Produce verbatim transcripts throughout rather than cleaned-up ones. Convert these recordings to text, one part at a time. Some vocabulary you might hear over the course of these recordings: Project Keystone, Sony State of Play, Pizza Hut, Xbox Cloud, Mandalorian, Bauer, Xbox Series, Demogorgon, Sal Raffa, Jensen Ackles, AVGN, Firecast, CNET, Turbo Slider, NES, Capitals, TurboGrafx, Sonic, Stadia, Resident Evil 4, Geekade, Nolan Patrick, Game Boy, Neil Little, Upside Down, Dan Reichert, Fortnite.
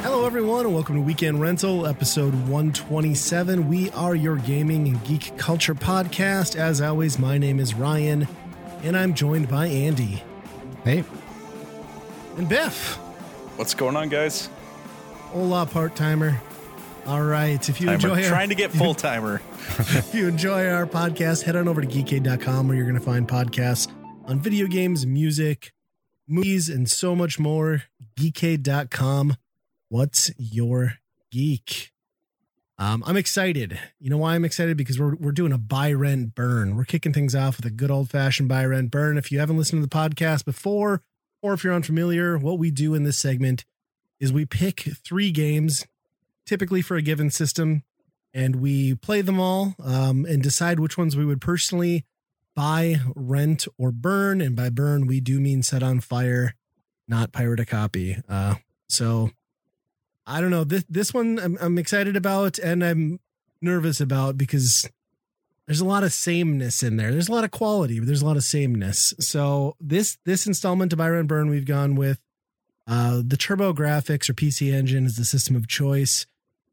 Hello, everyone, and welcome to Weekend Rental, episode one twenty-seven. We are your gaming and geek culture podcast. As always, my name is Ryan, and I'm joined by Andy. Hey. And Biff. What's going on, guys? Hola, part-timer. All right. If you timer. enjoy our, trying to get full timer. If you enjoy our podcast, head on over to geekade dot com where you're going to find podcasts on video games, music, movies, and so much more. Geekade dot com. What's your geek? Um, I'm excited. You know why I'm excited? Because we're we're doing a buy, rent, burn. We're kicking things off with a good old-fashioned buy, rent, burn. If you haven't listened to the podcast before, or if you're unfamiliar, what we do in this segment is we pick three games, typically for a given system, and we play them all um, and decide which ones we would personally buy, rent, or burn. And by burn, we do mean set on fire, not pirate a copy. Uh, so I don't know. This this one I'm, I'm excited about and I'm nervous about because there's a lot of sameness in there. There's a lot of quality, but there's a lot of sameness. So this this installment of buy, rent, burn, we've gone with uh, the TurboGrafx or P C Engine is the system of choice.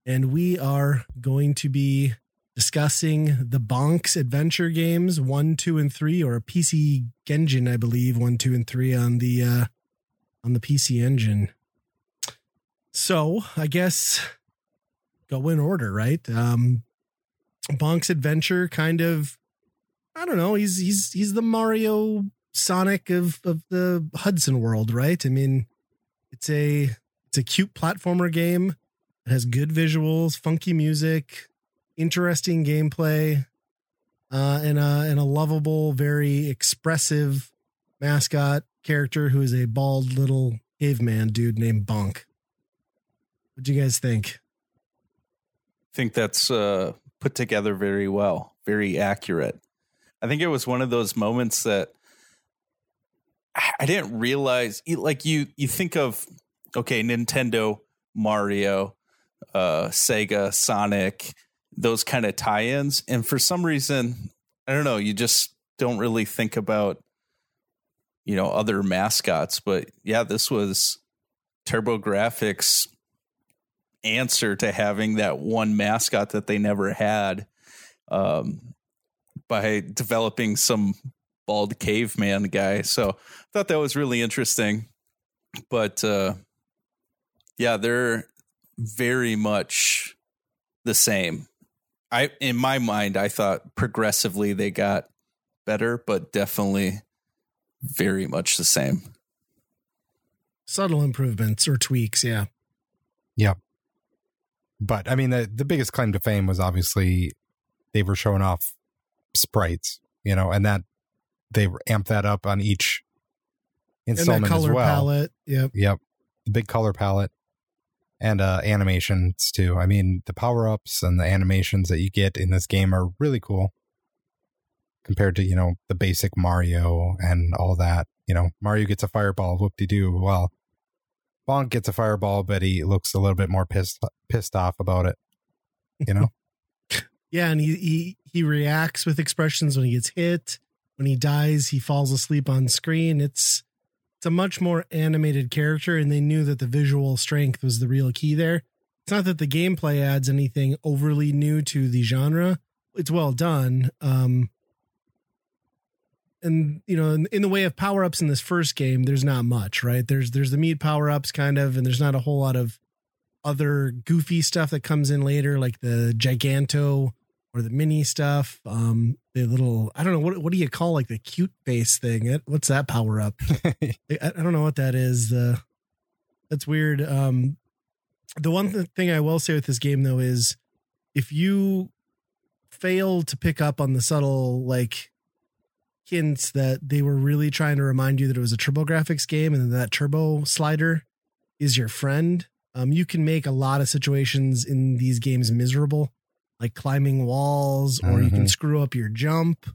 And we are going to be discussing the Bonk's Adventure games one, two, and three, or a P C Engine, I believe, one, two, and three on the uh, on the P C Engine. So I guess go in order, right? Um, Bonk's Adventure, kind of, I don't know. He's he's he's the Mario Sonic of of the Hudson world, right? I mean, it's a it's a cute platformer game. It has good visuals, funky music, interesting gameplay, uh, and, a, and a lovable, very expressive mascot character who is a bald little caveman dude named Bonk. What do you guys think? I think that's uh, put together very well, very accurate. I think it was one of those moments that I didn't realize. Like you, you think of, okay, Nintendo, Mario, uh Sega, Sonic, those kind of tie-ins, and for some reason I don't know, you just don't really think about, you know, other mascots. But yeah, this was TurboGrafx answer to having that one mascot that they never had um by developing some bald caveman guy. So I thought that was really interesting. But uh yeah, they're very much the same. I, in my mind, I thought progressively they got better, but definitely very much the same. Subtle improvements or tweaks. Yeah. Yeah. But I mean, the, the biggest claim to fame was obviously they were showing off sprites, you know, and that they amped that up on each installment as well. And that color palette. Yep. Yep. The big color palette. And uh, animations, too. I mean, the power-ups and the animations that you get in this game are really cool compared to, you know, the basic Mario and all that. You know, Mario gets a fireball, whoop-de-doo. Well, Bonk gets a fireball, but he looks a little bit more pissed pissed off about it, you know? Yeah, and he, he, he reacts with expressions when he gets hit. When he dies, he falls asleep on screen. It's... It's a much more animated character, and they knew that the visual strength was the real key there. It's not that the gameplay adds anything overly new to the genre. It's well done. Um, and, you know, in, in the way of power-ups in this first game, there's not much, right? There's there's the meat power-ups, kind of, and there's not a whole lot of other goofy stuff that comes in later, like the Giganto or the mini stuff. Um, the little, I don't know, what what do you call like the cute face thing? What's that power up? I, I don't know what that is. Uh, that's weird. Um, the one th- thing I will say with this game though, is if you fail to pick up on the subtle, like hints that they were really trying to remind you that it was a TurboGrafx game and that Turbo Slider is your friend. Um, you can make a lot of situations in these games miserable, like climbing walls, or mm-hmm. you can screw up your jump.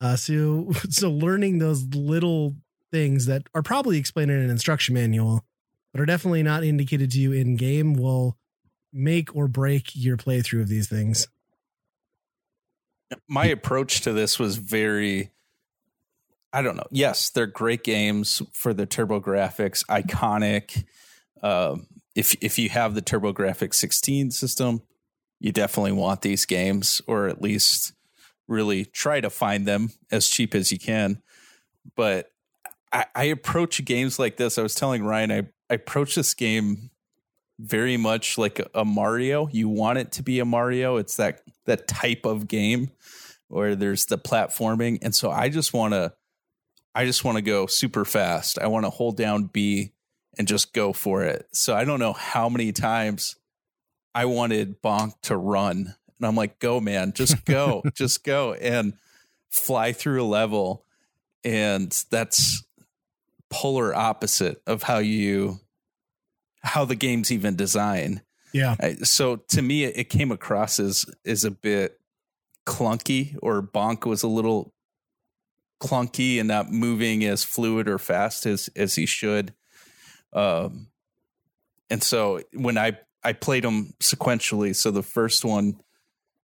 Uh, so, so learning those little things that are probably explained in an instruction manual, but are definitely not indicated to you in game will make or break your playthrough of these things. my approach to this was very, I don't know. Yes, they're great games for the TurboGrafx, iconic. Um, if if you have the TurboGrafx sixteen system, you definitely want these games, or at least really try to find them as cheap as you can. But I, I approach games like this. I was telling Ryan, I, I approach this game very much like a, a Mario. You want it to be a Mario. It's that, that type of game where there's the platforming. And so I just want to, I just want to go super fast. I want to hold down B and just go for it. So I don't know how many times I wanted Bonk to run, and I'm like, go, man, just go, just go and fly through a level. And that's polar opposite of how you, how the game's even designed. Yeah. So to me, it, it came across as, as a bit clunky, or Bonk was a little clunky and not moving as fluid or fast as, as he should. Um, and so when I, I played them sequentially. So the first one,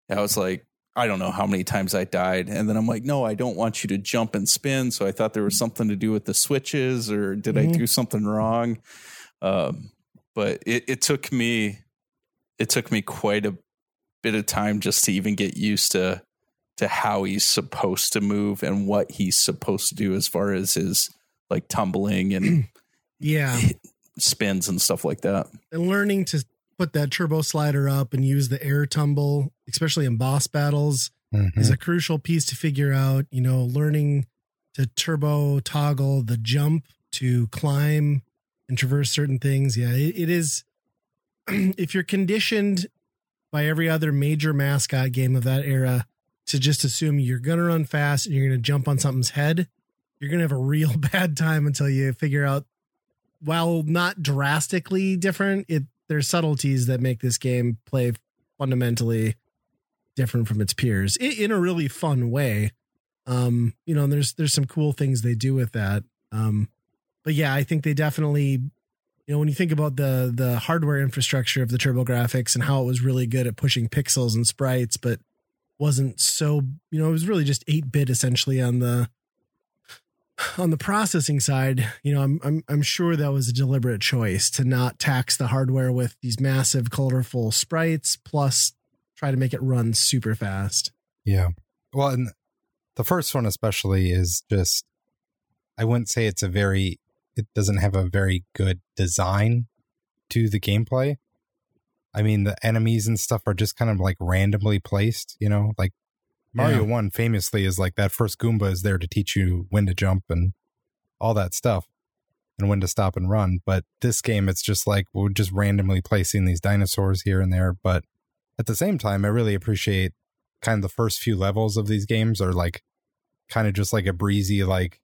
I was like, I don't know how many times I died. And then I'm like, no, I don't want you to jump and spin. So I thought there was something to do with the switches, or did mm-hmm. I do something wrong? Um, but it, it took me, it took me quite a bit of time just to even get used to, to how he's supposed to move and what he's supposed to do as far as his like tumbling and yeah, spins and stuff like that. And learning to put that turbo slider up and use the air tumble, especially in boss battles, mm-hmm. is a crucial piece to figure out, you know, learning to turbo toggle the jump to climb and traverse certain things. Yeah, it, it is. If you're conditioned by every other major mascot game of that era to just assume you're going to run fast and you're going to jump on something's head, you're going to have a real bad time until you figure out, while not drastically different, it, there's subtleties that make this game play fundamentally different from its peers in a really fun way. Um, you know, and there's, there's some cool things they do with that. Um, but yeah, I think they definitely, you know, when you think about the, the hardware infrastructure of the TurboGrafx and how it was really good at pushing pixels and sprites, but wasn't so, you know, it was really just eight bit essentially on the, on the processing side. You know, I'm, I'm, I'm sure that was a deliberate choice to not tax the hardware with these massive, colorful sprites, plus try to make it run super fast. Yeah. Well, and the first one especially is just, I wouldn't say it's a very, it doesn't have a very good design to the gameplay. I mean, the enemies and stuff are just kind of like randomly placed, you know, like Mario yeah. one famously is like that first Goomba is there to teach you when to jump and all that stuff and when to stop and run. But this game, it's just like we're just randomly placing these dinosaurs here and there. But at the same time, I really appreciate kind of the first few levels of these games are like kind of just like a breezy, like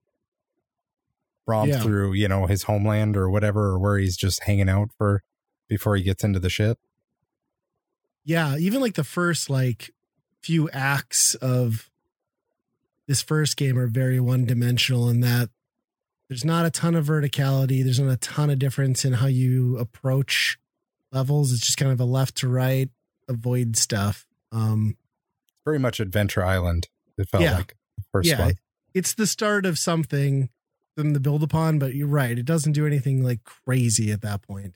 romp yeah. through, you know, his homeland or whatever, or where he's just hanging out for before he gets into the shit. Yeah, even like the first like few acts of this first game are very one dimensional in that there's not a ton of verticality. There's not a ton of difference in how you approach levels. It's just kind of a left to right, avoid stuff. Um, very much Adventure Island. It felt yeah, like the first yeah, one. It's the start of something for them to build upon, but you're right. It doesn't do anything like crazy at that point.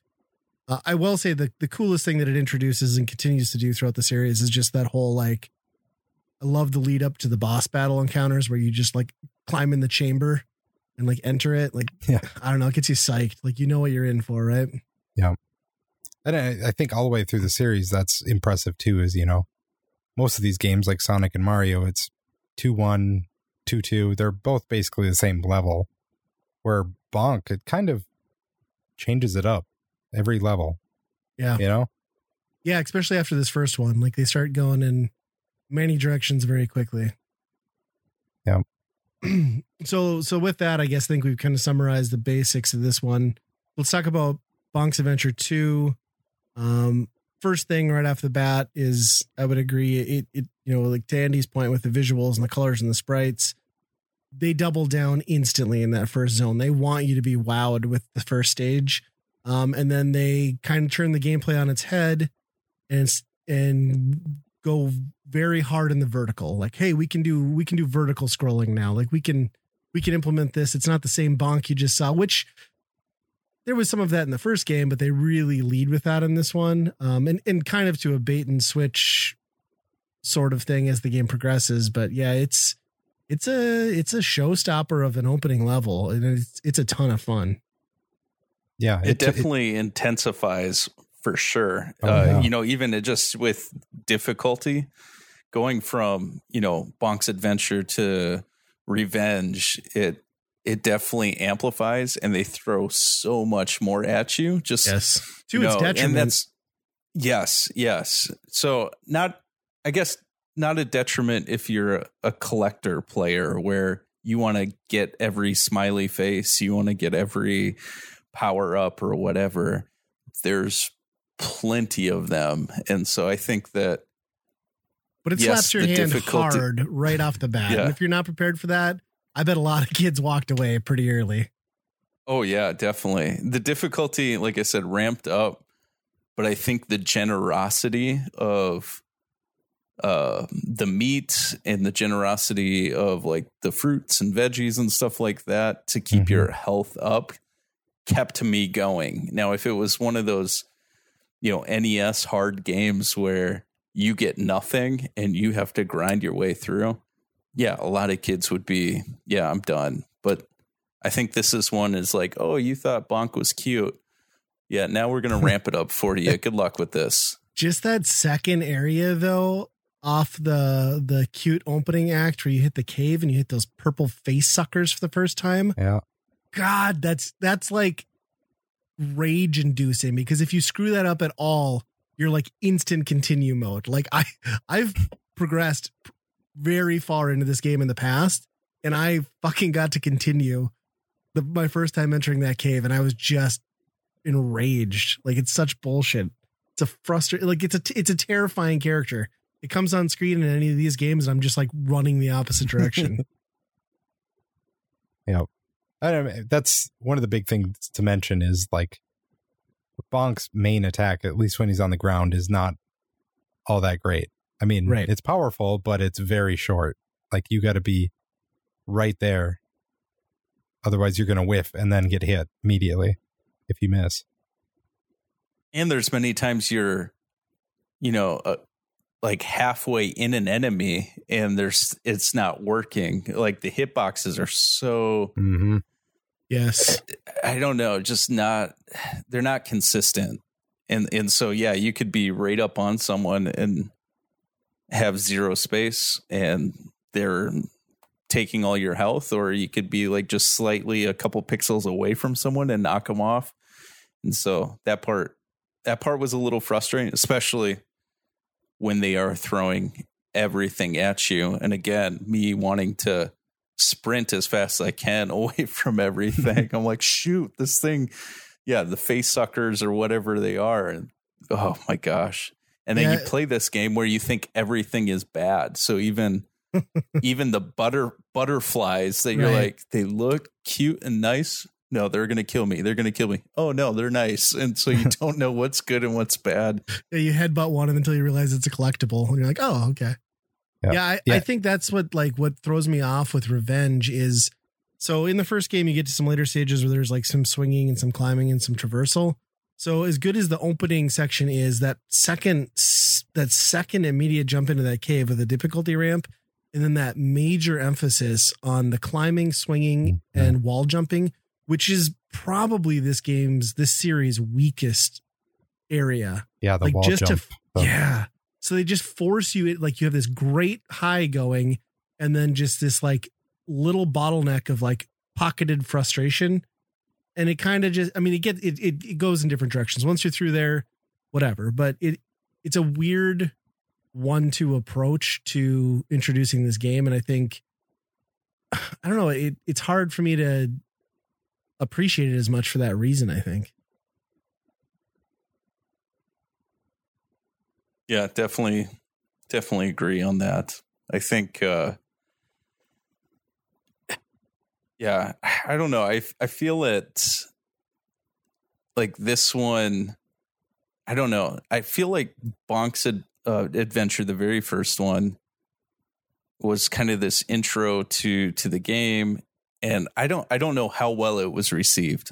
Uh, I will say the, the coolest thing that it introduces and continues to do throughout the series is just that whole, like, I love the lead up to the boss battle encounters where you just like climb in the chamber and like enter it. Like, yeah. I don't know, it gets you psyched. Like, you know what you're in for, right? Yeah. And I, I think all the way through the series, that's impressive too, is, you know, most of these games like Sonic and Mario, it's two one, two two. They're both basically the same level, where Bonk, it kind of changes it up every level. Yeah. You know? Yeah. Especially after this first one, like they start going in many directions very quickly. Yeah. so, so with that, I guess, I think we've kind of summarized the basics of this one. Let's talk about Bonk's Adventure two. Um, first thing right off the bat is I would agree it, it, you know, like to Andy's point with the visuals and the colors and the sprites, they double down instantly in that first zone. They want you to be wowed with the first stage. Um, and then they kind of turn the gameplay on its head and and go very hard in the vertical. Like, hey, we can do we can do vertical scrolling now. Like we can we can implement this. It's not the same bonk you just saw, which there was some of that in the first game, but they really lead with that in this one. Um, and, and kind of to a bait and switch sort of thing as the game progresses. But yeah, it's it's a it's a showstopper of an opening level, and it's it's a ton of fun. Yeah, it, it definitely it, intensifies for sure. Oh, uh, yeah. You know, even it just with difficulty going from, you know, Bonk's Adventure to Revenge, it it definitely amplifies, and they throw so much more at you. Just yes, to its detriment. And that's yes, yes. So not, I guess, not a detriment if you're a collector player where you want to get every smiley face, you want to get every power up or whatever. There's plenty of them, and so I think that. But it yes, slaps your hand difficulty. hard right off the bat. Yeah. And if you're not prepared for that, I bet a lot of kids walked away pretty early. Oh yeah, definitely. The difficulty, like I said, ramped up, but I think the generosity of uh, the meat and the generosity of like the fruits and veggies and stuff like that to keep mm-hmm. your health up kept me going. Now, if it was one of those, you know, N E S hard games where you get nothing and you have to grind your way through, yeah, a lot of kids would be, yeah, I'm done. But I think this is one is like, oh, you thought Bonk was cute. Yeah, now we're going to ramp it up for you. Good luck with this. Just that second area, though, off the the cute opening act where you hit the cave and you hit those purple face suckers for the first time. Yeah. God, that's that's like rage inducing, because if you screw that up at all, you're like instant continue mode. Like I I've progressed very far into this game in the past, and I fucking got to continue the, my first time entering that cave, and I was just enraged. Like, it's such bullshit. It's a frustrating, like it's a it's a terrifying character. It comes on screen in any of these games, and I'm just like running the opposite direction. Yeah. I don't, that's one of the big things to mention is like Bonk's main attack, at least when he's on the ground, is not all that great. I mean, right. It's powerful, but it's very short. Like, you got to be right there. Otherwise, you're going to whiff and then get hit immediately if you miss. And there's many times you're, you know, uh, like halfway in an enemy and there's it's not working. Like, the hitboxes are so. Mm-hmm. Yes. I don't know. Just not, they're not consistent. And, and so, yeah, you could be right up on someone and have zero space and they're taking all your health, or you could be like just slightly a couple pixels away from someone and knock them off. And so that part, that part was a little frustrating, especially when they are throwing everything at you. And again, me wanting to sprint as fast as I can away from everything. I'm like, shoot, this thing. Yeah, the face suckers or whatever they are. And, oh my gosh. And then yeah. you play this game where you think everything is bad. So even even the butter butterflies that you're right. like, they look cute and nice. No, they're going to kill me. They're going to kill me. Oh, no, they're nice. And so you don't know what's good and what's bad. Yeah, you headbutt one until you realize it's a collectible. And you're like, oh, okay. Yeah, yeah, I, yeah. I think that's what like what throws me off with Revenge is, so in the first game, you get to some later stages where there's like some swinging and some climbing and some traversal. So as good as the opening section is, that second that second immediate jump into that cave with a difficulty ramp, and then that major emphasis on the climbing, swinging, and wall jumping, which is probably this game's this series' weakest area. Yeah, the like wall just jump. To, so. Yeah. So they just force you, like you have this great high going and then just this like little bottleneck of like pocketed frustration. And it kind of just, I mean, it gets, it, it, it goes in different directions once you're through there, whatever, but it, it's a weird one to approach to introducing this game. And I think, I don't know, it, it's hard for me to appreciate it as much for that reason, I think. Yeah, definitely, definitely agree on that. I think, uh, yeah, I don't know. I, I feel it like this one, I don't know. I feel like Bonk's Ad, uh, Adventure, the very first one, was kind of this intro to to the game, and I don't I don't know how well it was received.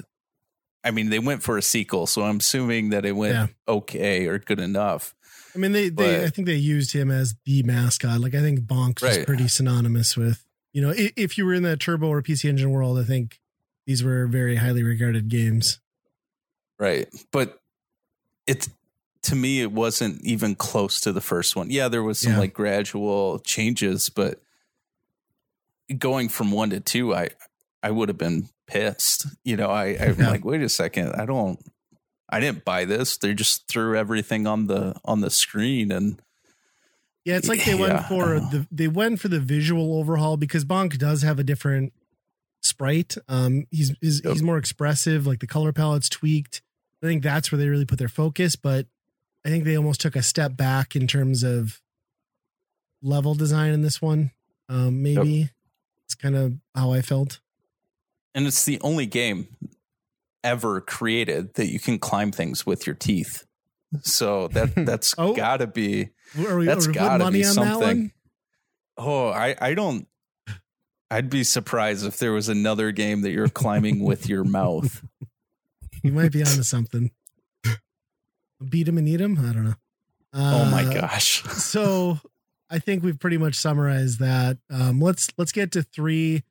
I mean, they went for a sequel, so I'm assuming that it went yeah. okay or good enough. I mean, they, but, they I think they used him as the mascot. Like, I think Bonk's right. was pretty synonymous with, you know, if, if you were in that Turbo or P C Engine world, I think these were very highly regarded games. Right. But it's, to me, it wasn't even close to the first one. Yeah, there was some yeah. like gradual changes, but going from one to two, I, I would have been pissed. You know, I, I'm yeah. like, wait a second. I don't, I didn't buy this. They just threw everything on the, on the screen. And yeah, it's like they yeah, went for the, they went for the visual overhaul, because Bonk does have a different sprite. Um, he's, he's, yep. he's more expressive. Like, the color palette's tweaked. I think that's where they really put their focus, but I think they almost took a step back in terms of level design in this one. Um, maybe yep. it's kind of how I felt. And it's the only game ever created that you can climb things with your teeth. So that, that's oh, gotta be, are we, that's are we gotta be something. Oh, I, I don't, I'd be surprised if there was another game that you're climbing with your mouth. You might be onto something. Beat him and eat him. I don't know. Uh, oh my gosh. So I think we've pretty much summarized that. Um, let's, let's get to three.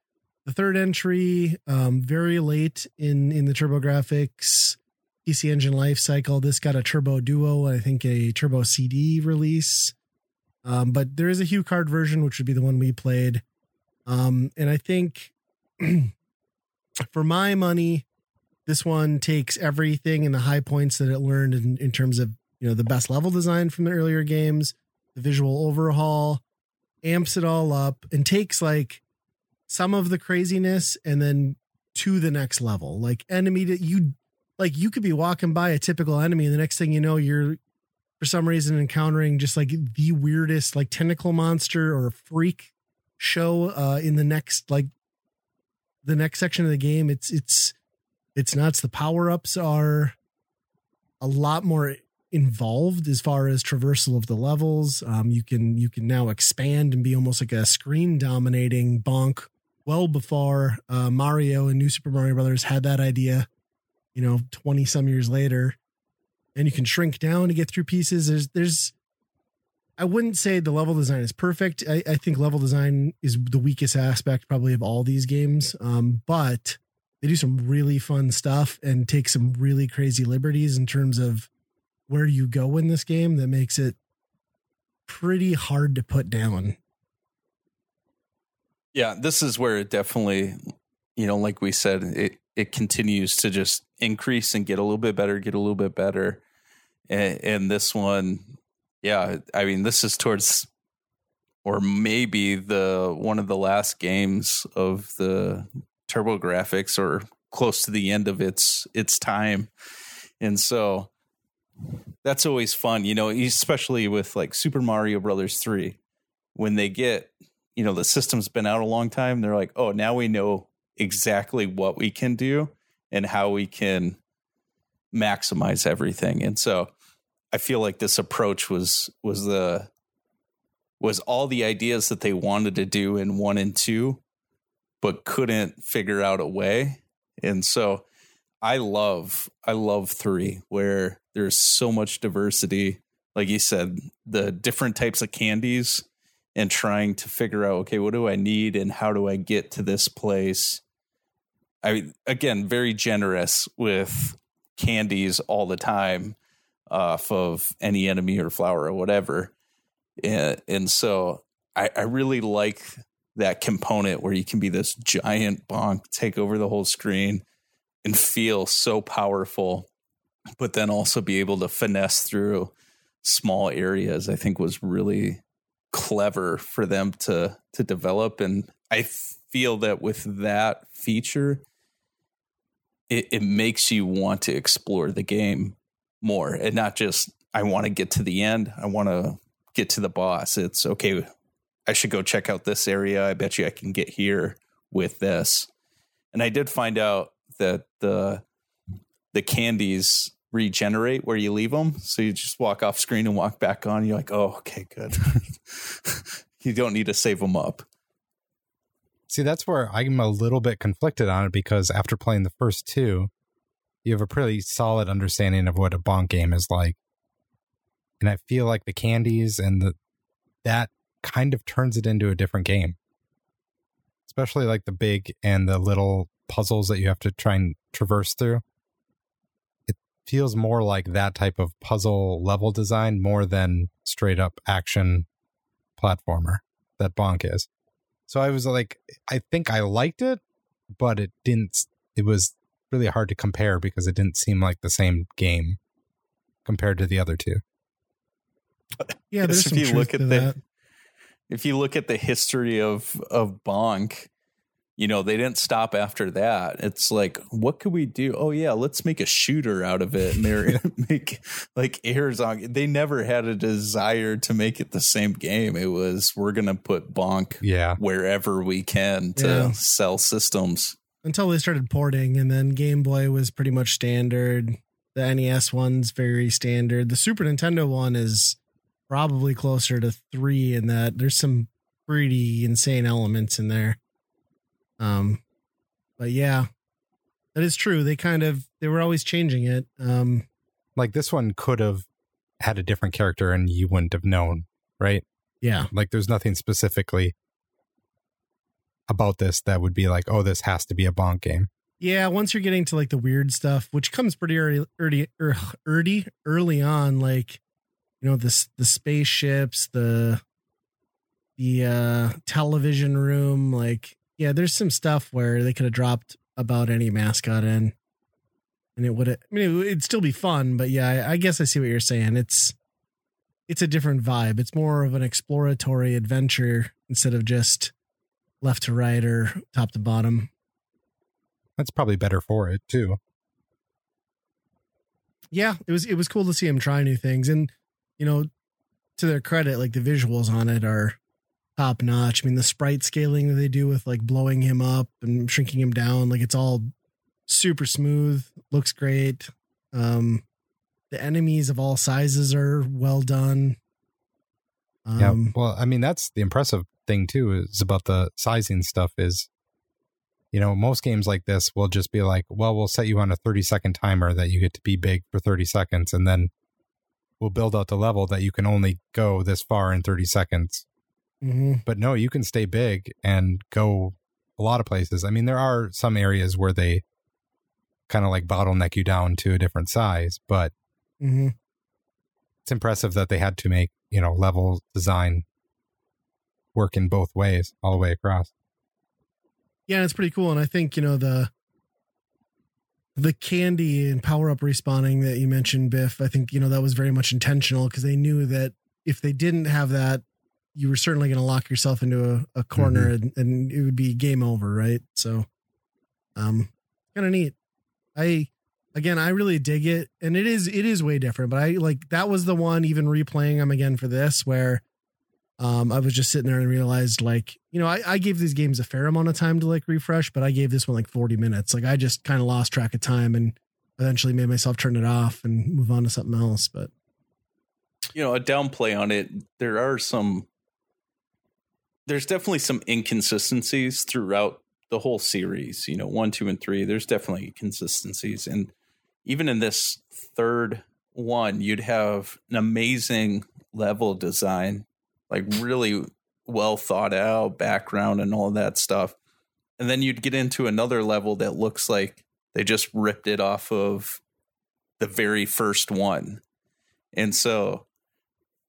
The third entry, um, very late in, in the TurboGrafx P C Engine life cycle. This got a Turbo Duo, I think a Turbo C D release. Um, but there is a Hue Card version, which would be the one we played. Um, and I think for my money, this one takes everything and the high points that it learned in, in terms of, you know, the best level design from the earlier games, the visual overhaul, amps it all up, and takes like some of the craziness and then to the next level. Like, enemy that you like, you could be walking by a typical enemy, and the next thing you know, you're for some reason encountering just like the weirdest, like, tentacle monster or freak show uh, in the next, like the next section of the game. It's, it's, It's nuts. The power-ups are a lot more involved as far as traversal of the levels. Um, you can you can now expand and be almost like a screen-dominating Bonk. Well before uh, Mario and New Super Mario Brothers had that idea, you know, twenty-some years later. And you can shrink down to get through pieces. There's, there's. I wouldn't say the level design is perfect. I, I think level design is the weakest aspect probably of all these games. Um, but... They do some really fun stuff and take some really crazy liberties in terms of where you go in this game that makes it pretty hard to put down. Yeah, this is where it definitely, you know, like we said, it, it continues to just increase and get a little bit better, get a little bit better. And, and this one, yeah, I mean, this is towards, or maybe the one of the last games of the TurboGrafx, or close to the end of its its time, and so that's always fun, you know, especially with like Super Mario Brothers three, when they get, you know, the system's been out a long time, they're like, oh, now we know exactly what we can do and how we can maximize everything. And so I feel like this approach was was the was all the ideas that they wanted to do in one and two but couldn't figure out a way. And so I love, I love three, where there's so much diversity. Like you said, the different types of candies and trying to figure out, okay, what do I need and how do I get to this place? I mean, again, very generous with candies all the time off of any enemy or flower or whatever. And, and so I, I really like that component where you can be this giant Bonk, take over the whole screen and feel so powerful, but then also be able to finesse through small areas, I think was really clever for them to, to develop. And I feel that with that feature, it, it makes you want to explore the game more, and not just, I want to get to the end, I want to get to the boss. It's okay, I should go check out this area. I bet you I can get here with this. And I did find out that the the candies regenerate where you leave them. So you just walk off screen and walk back on. You're like, oh, okay, good. You don't need to save them up. See, that's where I'm a little bit conflicted on it, because after playing the first two, you have a pretty solid understanding of what a Bonk game is like. And I feel like the candies and the that kind of turns it into a different game. Especially like the big and the little puzzles that you have to try and traverse through. It feels more like that type of puzzle level design more than straight up action platformer that Bonk is. So I was like, I think I liked it, but it didn't, it was really hard to compare because it didn't seem like the same game compared to the other two. Yeah, there's some truth to that. If you look at the history of, of Bonk, you know, they didn't stop after that. It's like, what could we do? Oh, yeah, let's make a shooter out of it. And they're make like airs on. They never had a desire to make it the same game. It was, we're going to put Bonk yeah. wherever we can to yeah. sell systems. Until they started porting, and then Game Boy was pretty much standard. The N E S one's very standard. The Super Nintendo one is probably closer to three in that there's some pretty insane elements in there. Um, but yeah, that is true. They kind of, they were always changing it. Um, like this one could have had a different character and you wouldn't have known, right? Yeah. Like there's nothing specifically about this that would be like, oh, this has to be a Bonk game. Yeah. Once you're getting to like the weird stuff, which comes pretty early, early, early, early on, like, you know, the the spaceships, the the uh, television room. Like, yeah, there's some stuff where they could have dropped about any mascot in, and it would. I mean, it, it'd still be fun, but yeah, I, I guess I see what you're saying. It's it's a different vibe. It's more of an exploratory adventure instead of just left to right or top to bottom. That's probably better for it too. Yeah, it was it was cool to see him try new things. And you know, to their credit, like the visuals on it are top notch. I mean, the sprite scaling that they do with like blowing him up and shrinking him down, like it's all super smooth, looks great. Um, the enemies of all sizes are well done. Um, yeah, well, I mean, that's the impressive thing too, is about the sizing stuff is, you know, most games like this will just be like, well, we'll set you on a thirty second timer that you get to be big for thirty seconds. And then we'll build out the level that you can only go this far in thirty seconds. Mm-hmm. But no, you can stay big and go a lot of places. I mean, there are some areas where they kind of like bottleneck you down to a different size, but mm-hmm. it's impressive that they had to make, you know, level design work in both ways, all the way across. Yeah, it's pretty cool. And I think, you know, the The candy and power-up respawning that you mentioned, Biff, I think, you know, that was very much intentional because they knew that if they didn't have that, you were certainly going to lock yourself into a, a corner mm-hmm. and, and it would be game over, right? So, um, kind of neat. I, again, I really dig it. And it is, it is way different, but I like, that was the one even replaying them again for this where, um, I was just sitting there and realized like, you know, I, I gave these games a fair amount of time to like refresh, but I gave this one like forty minutes. Like I just kind of lost track of time and eventually made myself turn it off and move on to something else. But, you know, a downplay on it, there are some, there's definitely some inconsistencies throughout the whole series, you know, one, two, and three, there's definitely inconsistencies. And even in this third one, you'd have an amazing level design, like really well thought out background and all that stuff. And then you'd get into another level that looks like they just ripped it off of the very first one. And so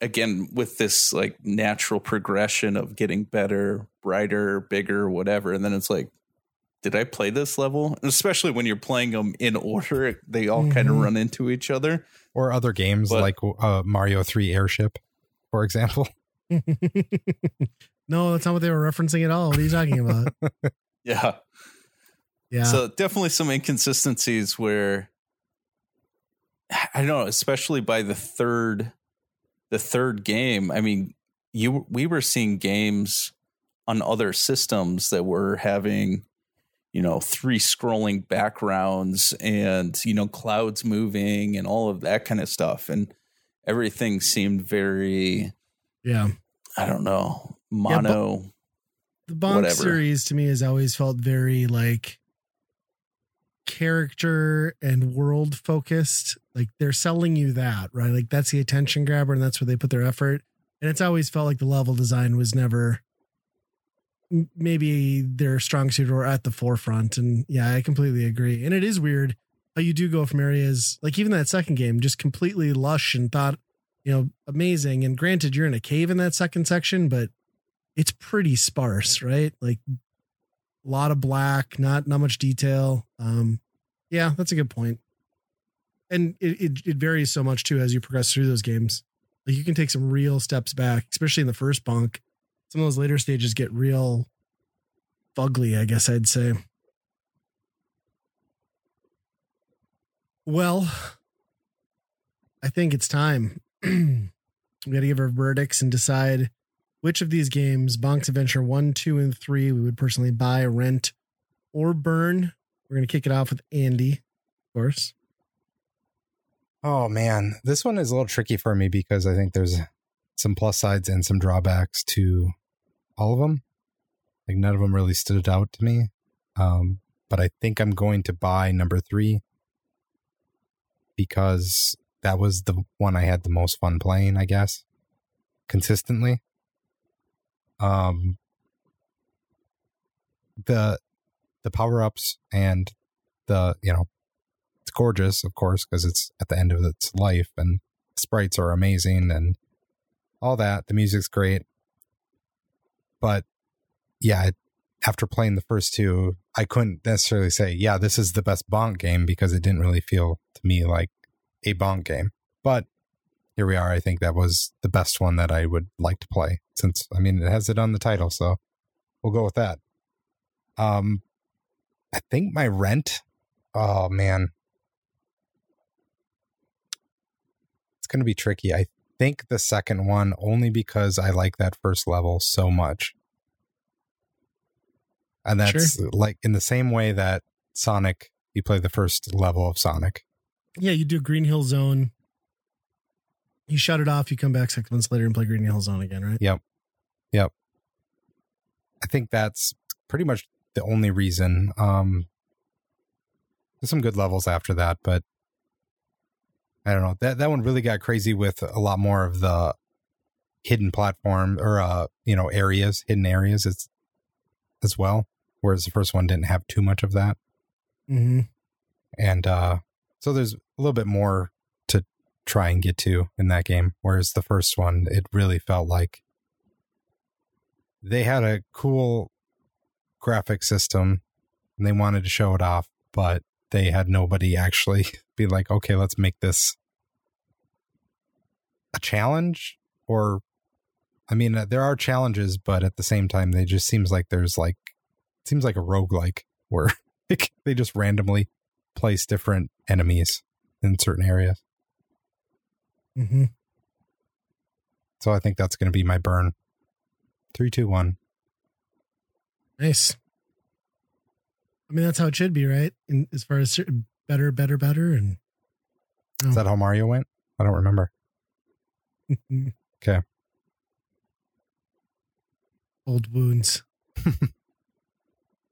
again, with this like natural progression of getting better, brighter, bigger, whatever. And then it's like, did I play this level? And especially when you're playing them in order, they all mm-hmm. kind of run into each other. Or other games but, like uh, Mario three Airship, for example. No, that's not what they were referencing at all. What are you talking about? Yeah. Yeah. So definitely some inconsistencies where I don't know, especially by the third the third game. I mean, you we were seeing games on other systems that were having, you know, three scrolling backgrounds and, you know, clouds moving and all of that kind of stuff. And everything seemed very, yeah, I don't know, mono. Yeah, the Bonk series to me has always felt very like character and world focused. Like they're selling you that, right? Like that's the attention grabber and that's where they put their effort. And it's always felt like the level design was never maybe their strong suit or at the forefront. And yeah, I completely agree. And it is weird how you do go from areas like even that second game, just completely lush and thought, you know, amazing. And granted, you're in a cave in that second section, but it's pretty sparse, right? Like a lot of black, not, not much detail. Um, yeah, that's a good point. And it, it, it varies so much too, as you progress through those games. Like you can take some real steps back, especially in the first Bonk. Some of those later stages get real fugly, I guess I'd say. Well, I think it's time. We got to give our verdicts and decide which of these games, Bonk's Adventure one, two, and three, we would personally buy, rent, or burn. We're going to kick it off with Andy, of course. Oh, man. This one is a little tricky for me because I think there's some plus sides and some drawbacks to all of them. Like none of them really stood out to me. Um, but I think I'm going to buy number three because that was the one I had the most fun playing, I guess, consistently. Um, the, the power-ups and the, you know, it's gorgeous, of course, because it's at the end of its life and sprites are amazing and all that. The music's great. But yeah, after playing the first two, I couldn't necessarily say, yeah, this is the best Bonk game because it didn't really feel to me like a Bonk game. But here we are. I think that was the best one that I would like to play since, I mean, it has it on the title. So we'll go with that. Um, I think my rent. Oh, man. It's going to be tricky. I think the second one only because I like that first level so much. And that's sure. Like in the same way that Sonic, you play the first level of Sonic. Yeah, you do Green Hill Zone. You shut it off. You come back six months later and play Green Hill Zone again, right? Yep. Yep. I think that's pretty much the only reason. Um, there's some good levels after that, but I don't know. That that one really got crazy with a lot more of the hidden platform or uh, you know, areas, hidden areas as as well. Whereas the first one didn't have too much of that. Mm-hmm. And uh, so there's a little bit more to try and get to in that game. Whereas the first one, it really felt like they had a cool graphic system and they wanted to show it off, but they had nobody actually be like, okay, let's make this a challenge. Or, I mean, there are challenges, but at the same time, they just seems like there's like, it seems like a roguelike where they just randomly place different enemies in certain areas. Mm-hmm. So I think that's going to be my burn. Three, two, one. Nice. I mean, that's how it should be, right? In, as far as better, better, better. And oh. Is that how Mario went? I don't remember. Okay. Old wounds.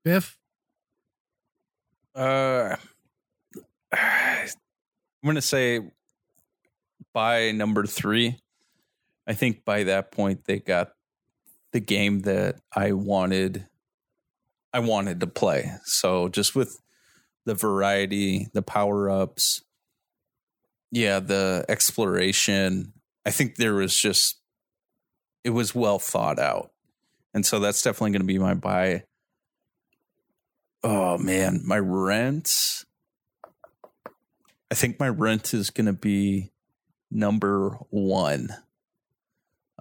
Biff? Uh, I'm going to say by number three. I think by that point, they got the game that I wanted I wanted to play. So just with the variety, the power-ups, yeah, the exploration, I think there was just, it was well thought out. And so that's definitely going to be my buy. Oh man, my rent. I think my rent is going to be number one.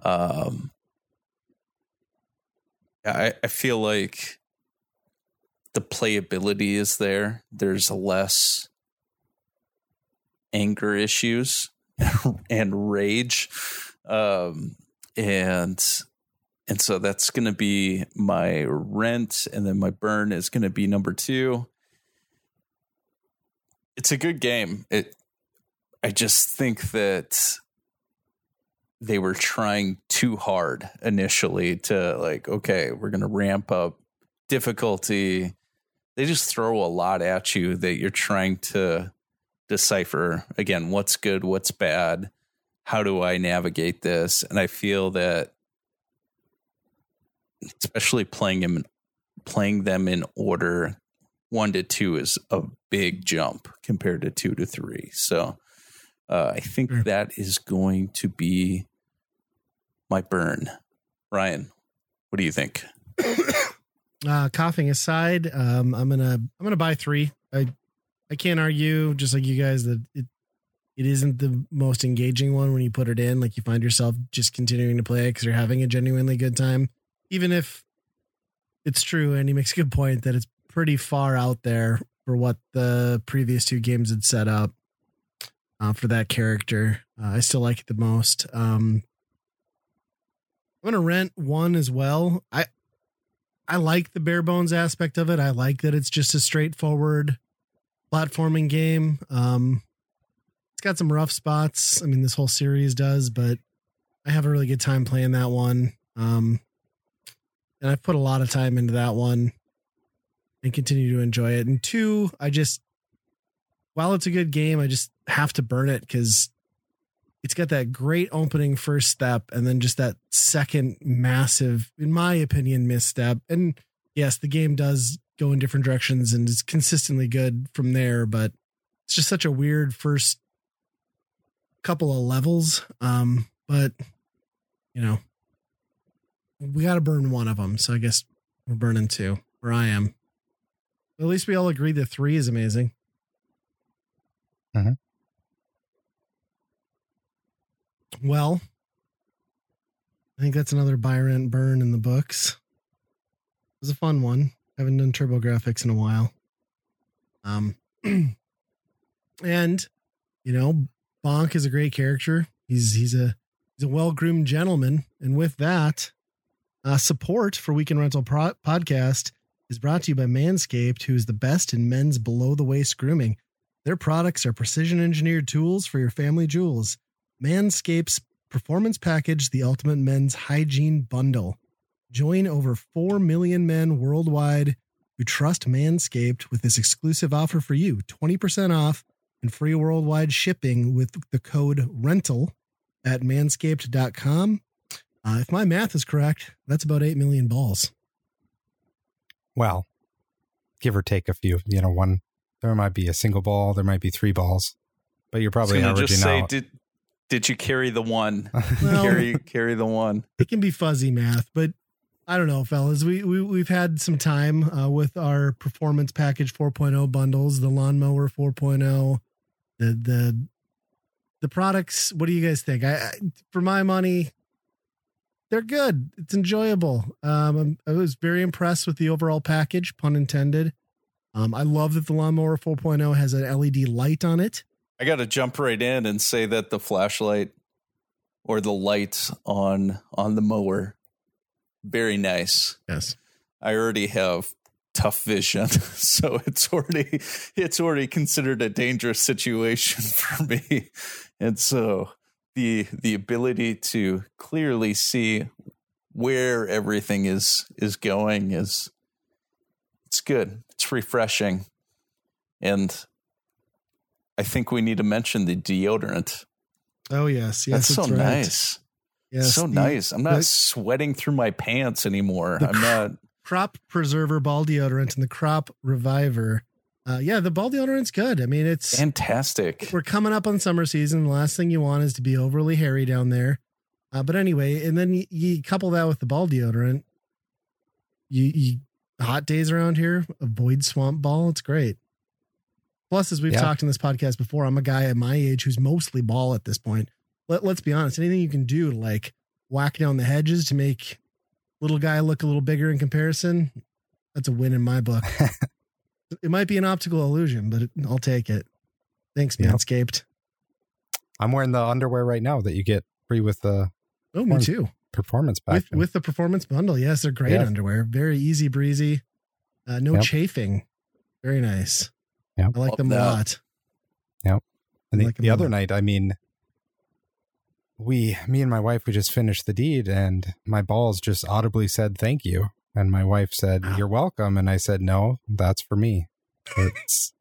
Um, I, I feel like the playability is there. There's less anger issues and rage. Um, and And so that's going to be my rent. And then my burn is going to be number two. It's a good game. It, I just think that they were trying too hard initially to like, okay, we're going to ramp up difficulty. They just throw a lot at you that you're trying to decipher. Again, what's good, what's bad, how do I navigate this? And I feel that, especially playing them, playing them in order, one to two is a big jump compared to two to three. So uh, I think sure. that is going to be my burn. Ryan, what do you think? uh, coughing aside, um, I'm gonna I'm gonna buy three. I I can't argue, just like you guys, that it it isn't the most engaging one when you put it in. Like you find yourself just continuing to play it because you're having a genuinely good time. Even if it's true, and he makes a good point that it's pretty far out there for what the previous two games had set up uh, for that character. Uh, I still like it the most. Um, I'm going to rent one as well. I, I like the bare bones aspect of it. I like that it's just a straightforward platforming game. Um, it's got some rough spots. I mean, this whole series does, but I have a really good time playing that one. Um, And I've put a lot of time into that one and continue to enjoy it. And two, I just, while it's a good game, I just have to burn it because it's got that great opening first step and then just that second massive, in my opinion, misstep. And yes, the game does go in different directions and is consistently good from there, but it's just such a weird first couple of levels. Um, but, you know, we got to burn one of them. So I guess we're burning two, or I am. At least we all agree that three is amazing. Uh-huh. Well, I think that's another buy, rent, burn in the books. It was a fun one. I haven't done TurboGrafx in a while. Um, and, you know, Bonk is a great character. He's, he's a, he's a well-groomed gentleman. And with that, Uh, support for Weekend Rental Pro- Podcast is brought to you by Manscaped, who is the best in men's below-the-waist grooming. Their products are precision-engineered tools for your family jewels. Manscaped's Performance Package, the ultimate men's hygiene bundle. Join over four million men worldwide who trust Manscaped with this exclusive offer for you, twenty percent off and free worldwide shipping with the code RENTAL at manscaped dot com. Uh, if my math is correct, that's about eight million balls. Well, give or take a few, you know, one, there might be a single ball. There might be three balls, but you're probably averaging just say, out. Did, did you carry the one? Well, carry, carry the one. It can be fuzzy math, but I don't know, fellas, we, we we've had some time uh, with our performance package four point oh bundles, the lawnmower four point oh, the, the, the products. What do you guys think? I, I for my money, they're good. It's enjoyable. Um, I was very impressed with the overall package, pun intended. Um, I love that the Lawnmower four point oh has an L E D light on it. I got to jump right in and say that the flashlight or the lights on on the mower, very nice. Yes, I already have tough vision, so it's already it's already considered a dangerous situation for me, and so. The the ability to clearly see where everything is is going is it's good. It's refreshing. And I think we need to mention the deodorant. Oh, yes. Yes. That's so right. Nice. Yes, so the, nice. I'm not the, sweating through my pants anymore. I'm cr- not. Crop Preserver Ball Deodorant and the Crop Reviver. Uh, yeah, the ball deodorant's good. I mean, it's fantastic. We're coming up on summer season. The last thing you want is to be overly hairy down there. Uh, but anyway, and then you, you couple that with the ball deodorant. You, you hot days around here, avoid swamp ball. It's great. Plus, as we've yeah. talked in this podcast before, I'm a guy at my age who's mostly ball at this point. Let, let's be honest. Anything you can do to like whack down the hedges to make little guy look a little bigger in comparison, that's a win in my book. It might be an optical illusion, but it, I'll take it. Thanks, Manscaped. Yep. I'm wearing the underwear right now that you get free with the. Oh, me too. performance pack. With, with the performance bundle. Yes, they're great yeah. underwear. Very easy breezy. Uh, no yep. chafing. Very nice. Yeah, I like Love them that. a lot. Yeah. And the, like the other lot. night, I mean, we, me and my wife, we just finished the deed and my balls just audibly said, thank you. And my wife said, wow. you're welcome. And I said, no, that's for me. It's,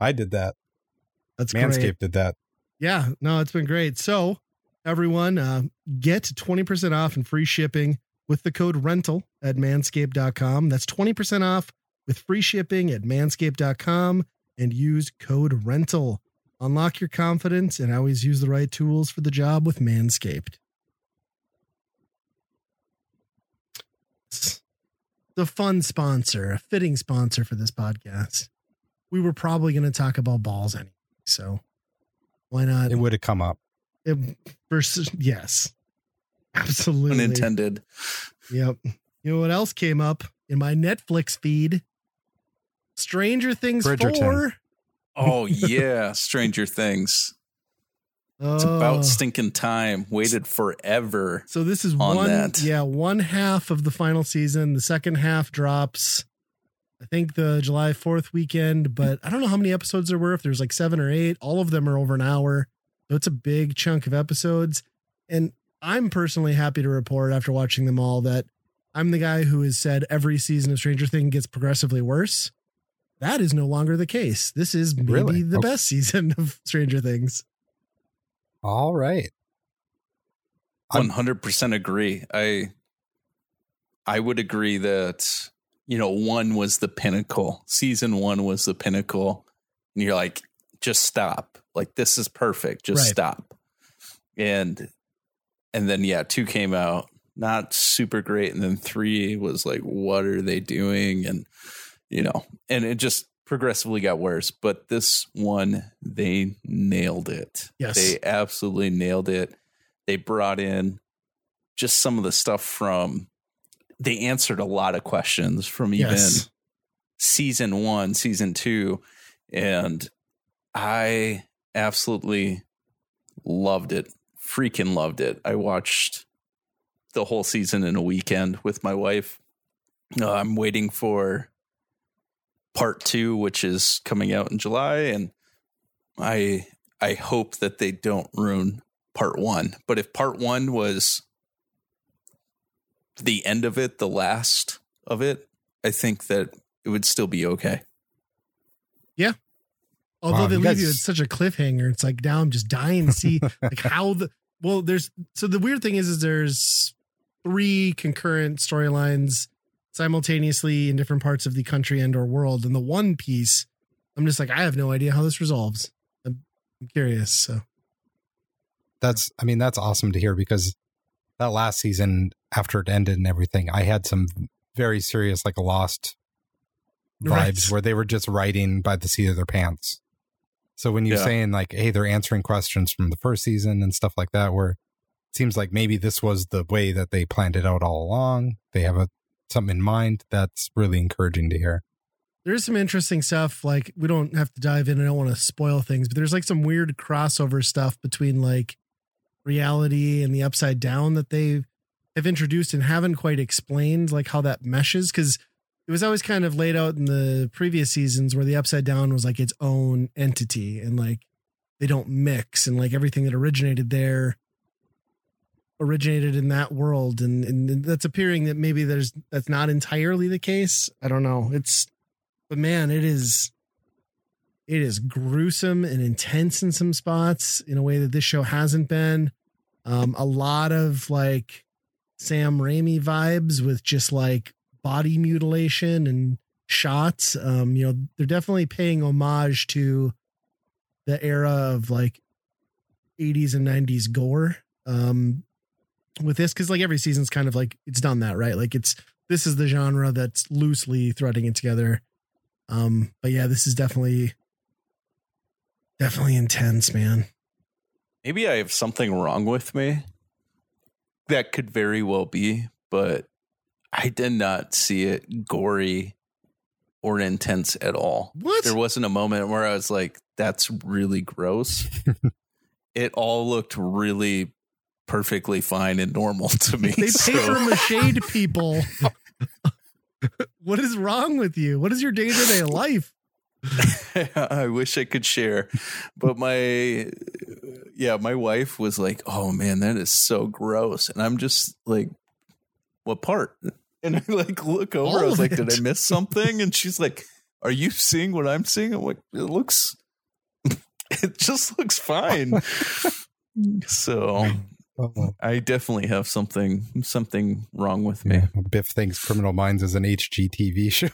I did that. That's Manscaped great. did that. Yeah, no, it's been great. So everyone uh, get twenty percent off and free shipping with the code rental at manscaped dot com. That's twenty percent off with free shipping at manscaped dot com and use code rental. Unlock your confidence and always use the right tools for the job with Manscaped. The fun sponsor, a fitting sponsor for this podcast. We were probably going to talk about balls anyway, so why not? It would have come up. It, versus, yes, absolutely. Unintended. Yep. You know what else came up in my Netflix feed? Stranger Things Bridgerton. four. Oh, yeah. Stranger Things. Oh. It's about stinking time. Waited forever. So this is on one. That. Yeah. One half of the final season. The second half drops, I think, the July fourth weekend, but I don't know how many episodes there were. If there's like seven or eight, all of them are over an hour. So it's a big chunk of episodes. And I'm personally happy to report after watching them all that I'm the guy who has said every season of Stranger Things gets progressively worse. That is no longer the case. This is maybe really? the okay. best season of Stranger Things. All right. one hundred percent agree. I, I would agree that, you know, one was the pinnacle. Season one was the pinnacle. And you're like, just stop. Like, this is perfect. Just right. stop. And and then, yeah, two came out. Not super great. And then three was like, what are they doing? And, you know, and it just progressively got worse. But this one, they nailed it. Yes. They absolutely nailed it. They brought in just some of the stuff from... They answered a lot of questions from even yes. season one, season two. And I absolutely loved it. Freaking loved it. I watched the whole season in a weekend with my wife. Uh, I'm waiting for part two, which is coming out in July. And I, I hope that they don't ruin part one. But if part one was the end of it, the last of it, I think that it would still be okay. Yeah. Although wow, they leave guys... you at such a cliffhanger. It's like, now I'm just dying to see like how the, well, there's, so the weird thing is, is there's three concurrent storylines simultaneously in different parts of the country and or world. And the one piece, I'm just like, I have no idea how this resolves. I'm, I'm curious. So that's, I mean, that's awesome to hear, because that last season, after it ended and everything, I had some very serious, like, Lost vibes right. where they were just writing by the seat of their pants. So when you're yeah. saying, like, hey, they're answering questions from the first season and stuff like that, where it seems like maybe this was the way that they planned it out all along. They have a, something in mind. That's really encouraging to hear. There's some interesting stuff. Like, we don't have to dive in. I don't want to spoil things, but there's, like, some weird crossover stuff between, like, reality and the Upside Down that they have introduced and haven't quite explained, like, how that meshes, because it was always kind of laid out in the previous seasons where the Upside Down was like its own entity and, like, they don't mix, and, like, everything that originated there originated in that world, and, and that's appearing that maybe there's that's not entirely the case. I don't know. It's, but man, it is it is gruesome and intense in some spots in a way that this show hasn't been. Um, a lot of, like, Sam Raimi vibes with just, like, body mutilation and shots. Um, you know, they're definitely paying homage to the era of, like, eighties and nineties gore um, with this. 'Cause, like, every season's kind of like, it's done that, right? Like, it's, this is the genre that's loosely threading it together. Um, but yeah, this is definitely, Definitely intense, man. Maybe I have something wrong with me. That could very well be, but I did not see it gory or intense at all. What? There wasn't a moment where I was like, that's really gross. It all looked really perfectly fine and normal to me. They so. Paper-mached people. What is wrong with you? What is your day-to-day life? I wish I could share, but my yeah my wife was like, oh man, that is so gross, and I'm just like, what part? And I like look over, I was like, did I miss something? And she's like, are you seeing what I'm seeing? I'm like, it looks it just looks fine. So I definitely have something something wrong with me. Yeah, Biff thinks Criminal Minds is an H G T V show.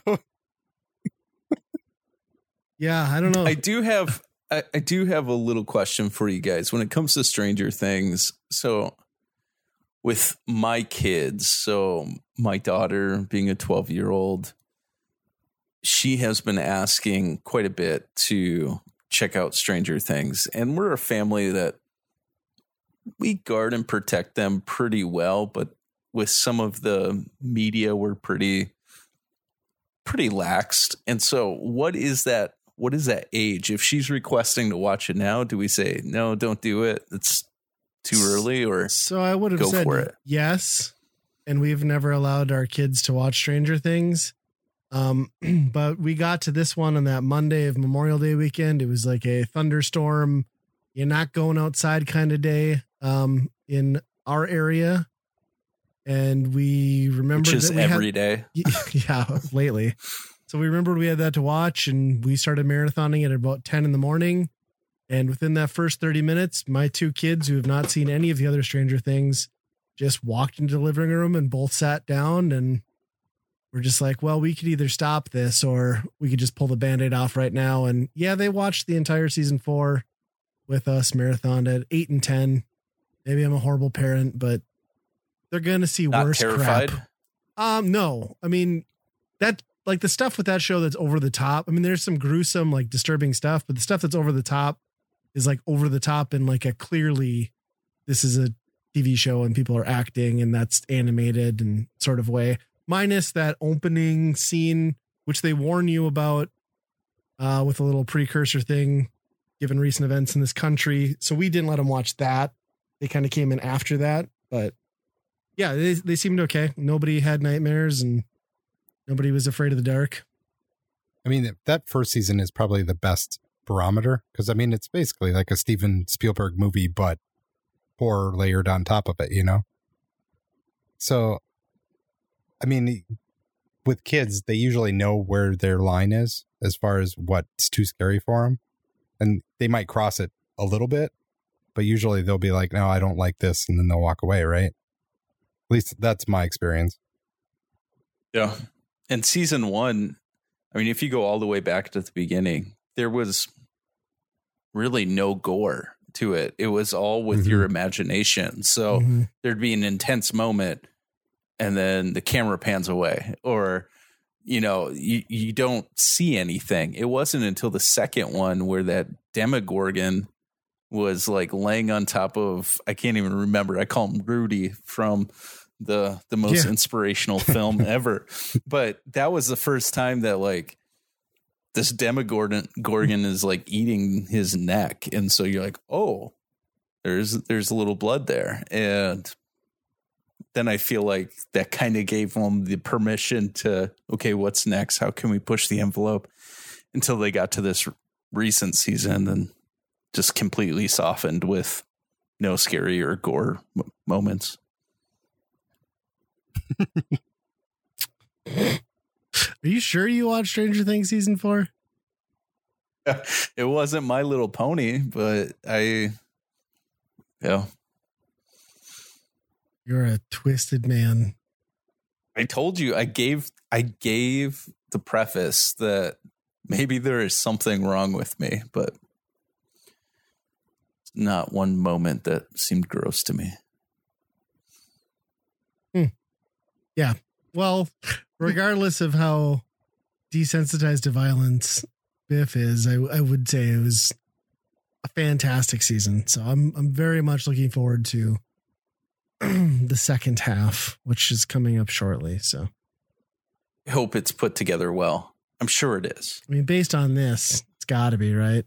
Yeah, I don't know. I do have I, I do have a little question for you guys when it comes to Stranger Things. So with my kids, so my daughter being a twelve-year-old, she has been asking quite a bit to check out Stranger Things. And we're a family that we guard and protect them pretty well, but with some of the media, we're pretty pretty laxed. And so what is that? What is that age? If she's requesting to watch it now, do we say, no, don't do it, it's too early? Or so I would have go said for it. Yes. And we've never allowed our kids to watch Stranger Things. Um, but we got to this one on that Monday of Memorial Day weekend. It was like a thunderstorm, you're not going outside kind of day, um, in our area. And we remembered Which is that we every had, day. Yeah, lately. So we remembered we had that to watch, and we started marathoning at about ten in the morning. And within that first thirty minutes, my two kids, who have not seen any of the other Stranger Things, just walked into the living room and both sat down, and we're just like, well, we could either stop this or we could just pull the Band-Aid off right now. And yeah, they watched the entire season four with us, marathoned at eight and ten. Maybe I'm a horrible parent, but they're going to see Not worse terrified. crap. Um, no, I mean that, like the stuff with that show that's over the top. I mean, there's some gruesome, like disturbing stuff, but the stuff that's over the top is like over the top. And like a clearly this is a T V show and people are acting and that's animated and sort of way, minus that opening scene, which they warn you about uh, with a little precursor thing, given recent events in this country. So we didn't let them watch that. They kind of came in after that, but yeah, they they seemed okay. Nobody had nightmares and nobody was afraid of the dark. I mean, that first season is probably the best barometer because, I mean, it's basically like a Steven Spielberg movie, but horror layered on top of it, you know? So, I mean, with kids, they usually know where their line is as far as what's too scary for them. And they might cross it a little bit, but usually they'll be like, no, I don't like this. And then they'll walk away, right? At least that's my experience. Yeah. And season one, I mean, if you go all the way back to the beginning, there was really no gore to it. It was all with mm-hmm. your imagination. So mm-hmm. there'd be an intense moment and then the camera pans away, or, you know, you, you don't see anything. It wasn't until the second one where that Demogorgon was like laying on top of, I can't even remember. I call him Rudy from the the most yeah. inspirational film ever. But that was the first time that like this Demogorgon Gorgon is like eating his neck. And so you're like, oh, there's there's a little blood there. And then I feel like that kind of gave them the permission to, okay, what's next? How can we push the envelope until they got to this recent season and just completely softened with no scary or gore m- moments. Are you sure you watched Stranger Things season four? It wasn't My Little Pony, but I, yeah. You're a twisted man. I told you, I gave, I gave the preface that maybe there is something wrong with me, but not one moment that seemed gross to me. Hmm. Yeah. Well, regardless of how desensitized to violence Biff is, I, I would say it was a fantastic season. So I'm I'm very much looking forward to the second half, which is coming up shortly. So I hope it's put together well. I'm sure it is. I mean, based on this, it's got to be, right?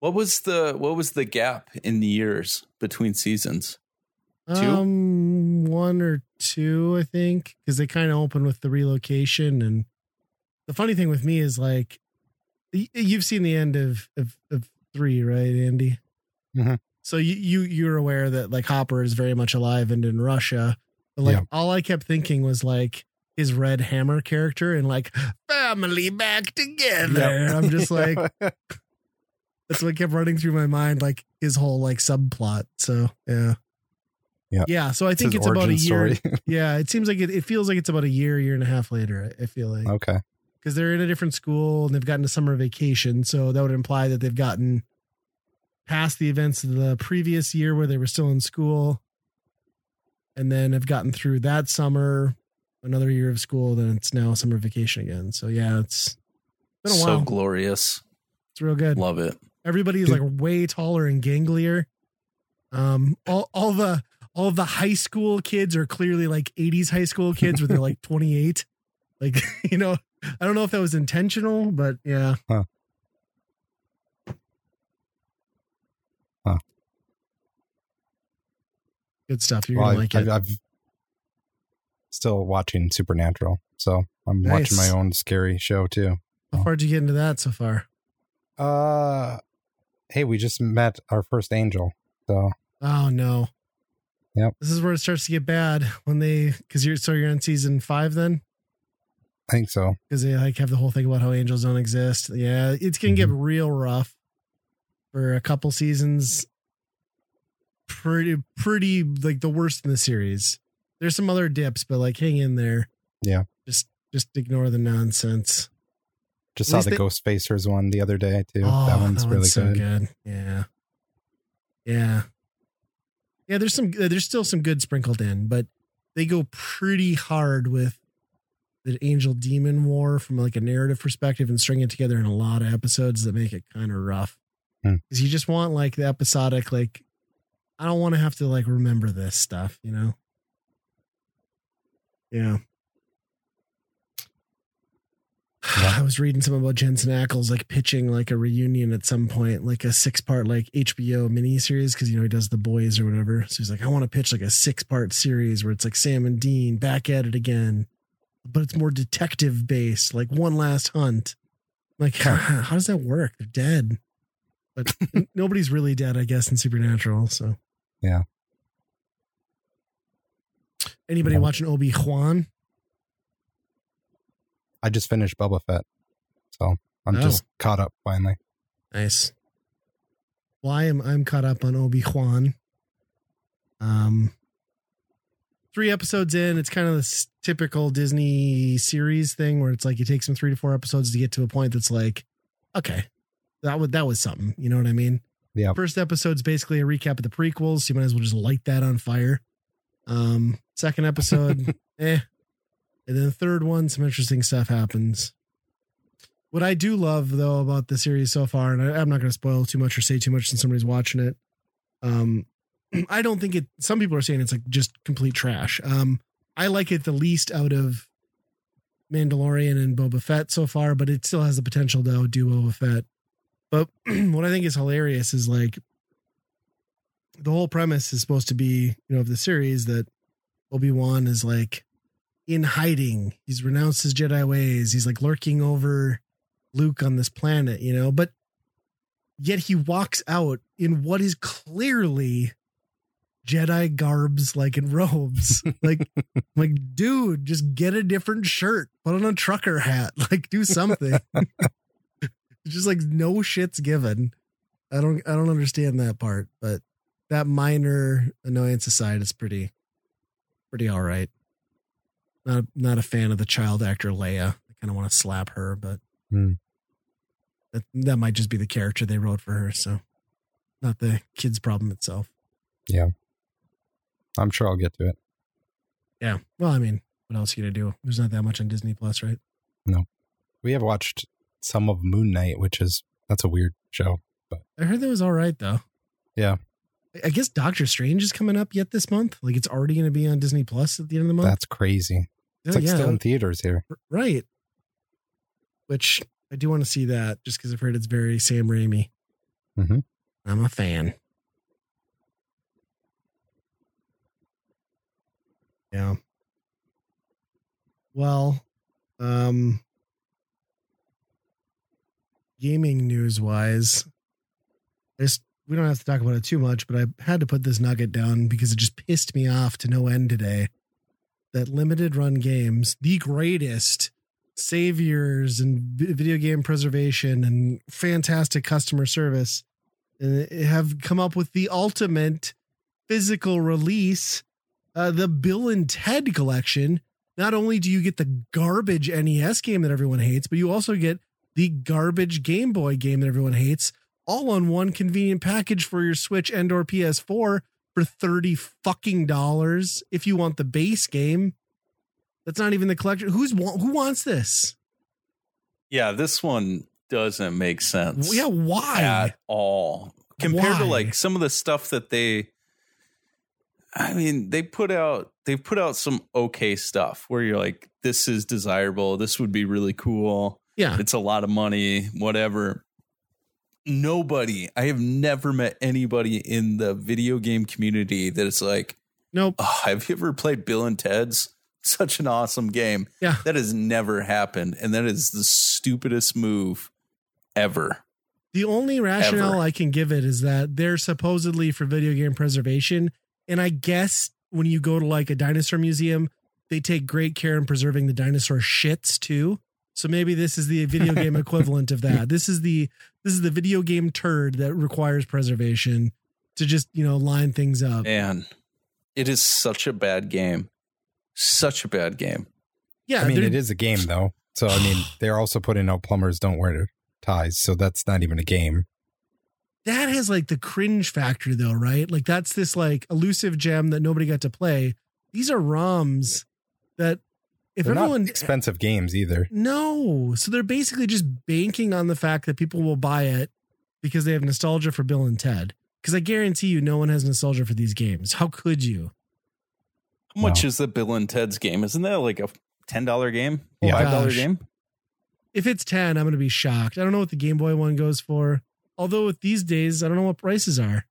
What was the what was the gap in the years between seasons? Two? Um, one or two, I think, because they kind of opened with the relocation. And the funny thing with me is, like, you've seen the end of of, of three, right, Andy? Mm-hmm. So you, you you're aware that, like, Hopper is very much alive and in Russia. But, like, yeah. all I kept thinking was, like, his Red Hammer character and, like, family back together. Yep. And I'm just like, that's what kept running through my mind, like his whole, like, subplot. So yeah. Yeah. Yeah. So I think it's, it's about a year. yeah. It seems like it, it feels like it's about a year, year and a half later. I feel like, okay. Cause they're in a different school and they've gotten a summer vacation. So that would imply that they've gotten past the events of the previous year where they were still in school, and then have gotten through that summer, another year of school. Then it's now summer vacation again. So yeah, it's been a so while. So glorious. It's real good. Love it. Everybody's Dude. like way taller and ganglier. Um, all, all the, all of the high school kids are clearly like eighties high school kids where they're like twenty-eight. Like, you know, I don't know if that was intentional, but yeah. Huh. Huh. Good stuff. You're well, going to like I, it. I've still watching Supernatural. So I'm nice. watching my own scary show too. How far did you get into that so far? Uh, Hey, we just met our first angel. So, oh no. Yep. This is where it starts to get bad when they, cause you're, so you're on season five then? I think so. Cause they like have the whole thing about how angels don't exist. Yeah. It's going to mm-hmm. get real rough for a couple seasons. Pretty, pretty like the worst in the series. There's some other dips, but like hang in there. Yeah. Just, just ignore the nonsense. Just saw the they... Ghostfacers one the other day too. Oh, that one's that really one's so good. good. Yeah. Yeah. Yeah, there's some, there's still some good sprinkled in, but they go pretty hard with the angel demon war from like a narrative perspective and string it together in a lot of episodes that make it kind of rough. Hmm. Cause you just want like the episodic, like, I don't want to have to like remember this stuff, you know? Yeah. yeah. I was reading something about Jensen Ackles, like pitching like a reunion at some point, like a six part, like H B O miniseries. Cause you know, he does The Boys or whatever. So he's like, I want to pitch like a six part series where it's like Sam and Dean back at it again, but it's more detective based, like One Last Hunt. Like, how, how does that work? They're dead, but nobody's really dead, I guess, in Supernatural. So yeah. Anybody yeah. watching Obi-Wan? I just finished Boba Fett, so I'm oh. just caught up finally. Nice. Well, I am, I'm caught up on Obi-Wan. Um, three episodes in, it's kind of this typical Disney series thing where it's like, it takes them three to four episodes to get to a point that's like, okay, that was, that was something. You know what I mean? Yeah. First episode's basically a recap of the prequels. So you might as well just light that on fire. Um, second episode, eh. And then the third one, some interesting stuff happens. What I do love, though, about the series so far, and I, I'm not going to spoil too much or say too much since somebody's watching it. Um, I don't think it, some people are saying it's like just complete trash. Um, I like it the least out of Mandalorian and Boba Fett so far, but it still has the potential to outdo Boba Fett. But what I think is hilarious is like the whole premise is supposed to be, you know, of the series that Obi-Wan is like, in hiding. He's renounced his Jedi ways. He's like lurking over Luke on this planet, you know, but yet he walks out in what is clearly Jedi garbs, like in robes, like, like, dude, just get a different shirt, put on a trucker hat, like do something. Just like no shits given. I don't, I don't understand that part, but that minor annoyance aside is pretty, pretty all right. Not, not a fan of the child actor Leia. I kind of want to slap her, but mm. that that might just be the character they wrote for her. So not the kid's problem itself. Yeah. I'm sure I'll get to it. Yeah. Well, I mean, what else are you going to do? There's not that much on Disney Plus, right? No, we have watched some of Moon Knight, which is, that's a weird show, but I heard that was all right though. Yeah. I guess Doctor Strange is coming up yet this month. Like it's already going to be on Disney Plus at the end of the month. That's crazy. It's like yeah, still in theaters here. Right. Which I do want to see that just because I've heard it's very Sam Raimi. Mm-hmm. I'm a fan. Yeah. Well, um, gaming news wise, I just, we don't have to talk about it too much, but I had to put this nugget down because it just pissed me off to no end today. That limited run games, the greatest saviors in video game preservation and fantastic customer service, have come up with the ultimate physical release, uh, the Bill and Ted collection. Not only do you get the garbage N E S game that everyone hates, but you also get the garbage Game Boy game that everyone hates, all on one convenient package for your Switch and or P S four for thirty fucking dollars. If you want the base game, that's not even the collection. Who's who wants this? Yeah, this one doesn't make sense. Yeah, why at all compared why? to like some of the stuff that they. I mean, they put out they've put out some okay stuff where you're like, this is desirable. This would be really cool. Yeah, it's a lot of money, whatever. Nobody, I have never met anybody in the video game community that is like, nope. Oh, have you ever played Bill and Ted's? Such an awesome game. Yeah, that has never happened, and that is the stupidest move ever. The only rationale ever. I can give it is that they're supposedly for video game preservation. And I guess when you go to like a dinosaur museum, they take great care in preserving the dinosaur shits too. So maybe this is the video game equivalent of that. This is the this is the video game turd that requires preservation to just, you know, line things up. Man, it is such a bad game. Such a bad game. Yeah, I mean, it is a game though. So I mean, they're also putting out plumbers don't wear ties. So that's not even a game. That has like the cringe factor though, right? Like that's this like elusive gem that nobody got to play. These are ROMs that if they're everyone not expensive games either. No. So they're basically just banking on the fact that people will buy it because they have nostalgia for Bill and Ted. Cause I guarantee you no one has nostalgia for these games. How could you? How much wow. is the Bill and Ted's game? Isn't that like a ten dollars game? Yeah. five dollars game? If it's ten, I'm going to be shocked. I don't know what the Game Boy one goes for. Although with these days, I don't know what prices are,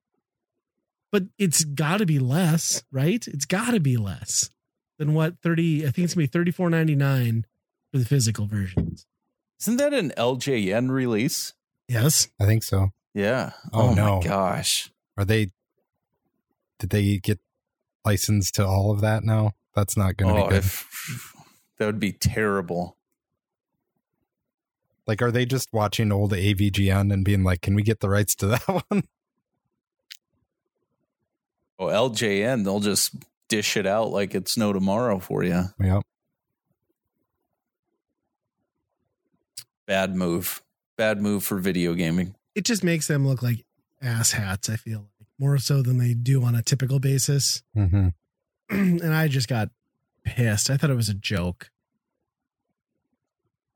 but it's got to be less, right? It's got to be less than what thirty. I think it's gonna be thirty-four ninety-nine for the physical versions. Isn't that an L J N release? Yes, I think so. Yeah. Oh, oh no. My gosh, are they? Did they get licensed to all of that now? That's not going to oh, be good. If, that would be terrible. Like, are they just watching old A V G N and being like, can we get the rights to that one? Oh, L J N, they'll just dish it out like it's no tomorrow for you. Yep. Bad move. Bad move for video gaming. It just makes them look like asshats, I feel like, more so than they do on a typical basis. Mm-hmm. And I just got pissed. I thought it was a joke.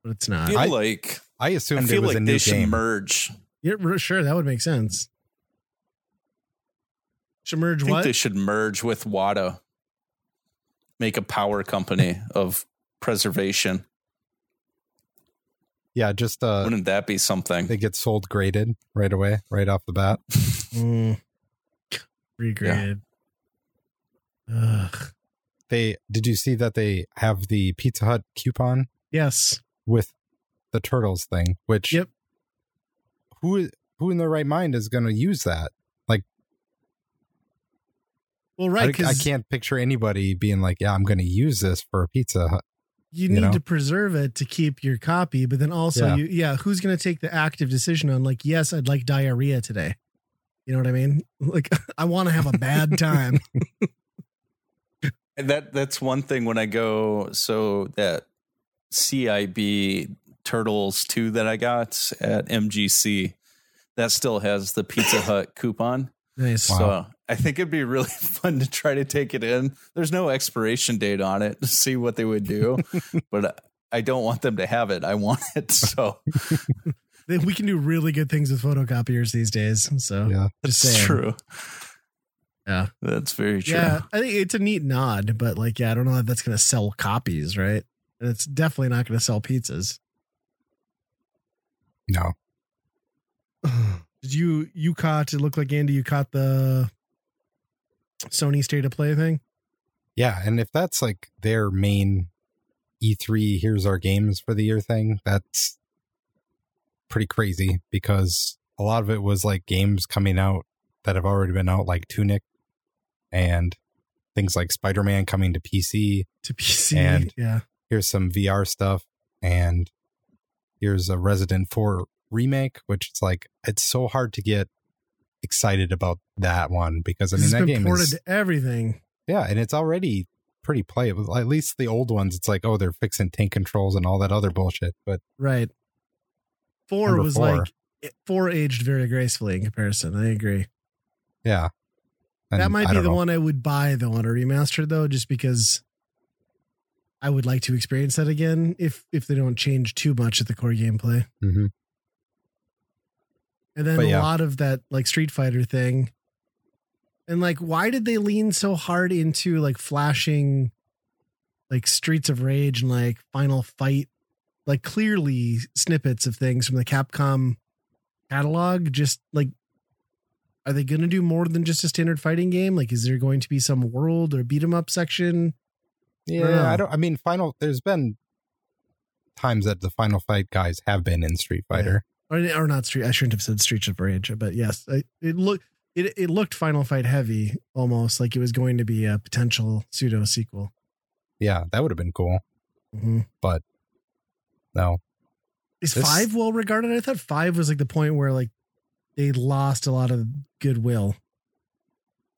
But it's not. I feel like I assumed I feel it was like a new they game. Merge. Yeah, sure, that would make sense. Should merge I think what? They should merge with WADA. Make a power company of preservation. Yeah, just uh, wouldn't that be something? They get sold graded right away, right off the bat. mm. Regraded. Yeah. Ugh. They did you see that they have the Pizza Hut coupon? Yes. With the Turtles thing, which yep. who who in their right mind is going to use that? Like, well, right? I, I can't picture anybody being like, "Yeah, I'm going to use this for a pizza." You, you need know? to preserve it to keep your copy, but then also, yeah, you, yeah who's going to take the active decision on like, "Yes, I'd like diarrhea today." You know what I mean? Like, I want to have a bad time. And that that's one thing when I go so that. C I B Turtles two that I got at M G C that still has the Pizza Hut coupon. Nice. Wow. So I think it'd be really fun to try to take it in. There's no expiration date on it to see what they would do, but I don't want them to have it. I want it. So we can do really good things with photocopiers these days. So yeah, just that's saying. True. Yeah, that's very true. Yeah, I think it's a neat nod, but like, yeah, I don't know if that's going to sell copies, right? And it's definitely not going to sell pizzas. No. Did used you Ucott. It looked like, Andy, you caught the Sony State of Play thing. Yeah, and if that's like their main E three, here's our games for the year thing, that's pretty crazy, because a lot of it was like games coming out that have already been out, like Tunic and things like Spider-Man coming to P C. To P C, and yeah. Here's some V R stuff, and here's a Resident four remake, which it's like, it's so hard to get excited about that one, because I mean, that game ported is to everything. Yeah, and it's already pretty playable. At least the old ones, it's like, oh, they're fixing tank controls and all that other bullshit. But right, four was four. like it, four aged very gracefully in comparison. I agree. Yeah, and that might be the know. one I would buy though on a remaster, though, just because I would like to experience that again if if they don't change too much at the core gameplay. Mm-hmm. And then but a yeah. lot of that like Street Fighter thing. And like, why did they lean so hard into like flashing like Streets of Rage and like Final Fight, like clearly snippets of things from the Capcom catalog? Just like, are they going to do more than just a standard fighting game? Like, is there going to be some world or beat 'em up section? Yeah, I don't, I, don't I mean, Final, there's been times that the Final Fight guys have been in Street Fighter. Yeah. Or, or not Street. I shouldn't have said Streets of Rage, but yes, I, it looked. It it looked Final Fight heavy, almost like it was going to be a potential pseudo sequel. Yeah, that would have been cool. Mm-hmm. But no, is this... five well regarded? I thought five was like the point where like they lost a lot of goodwill,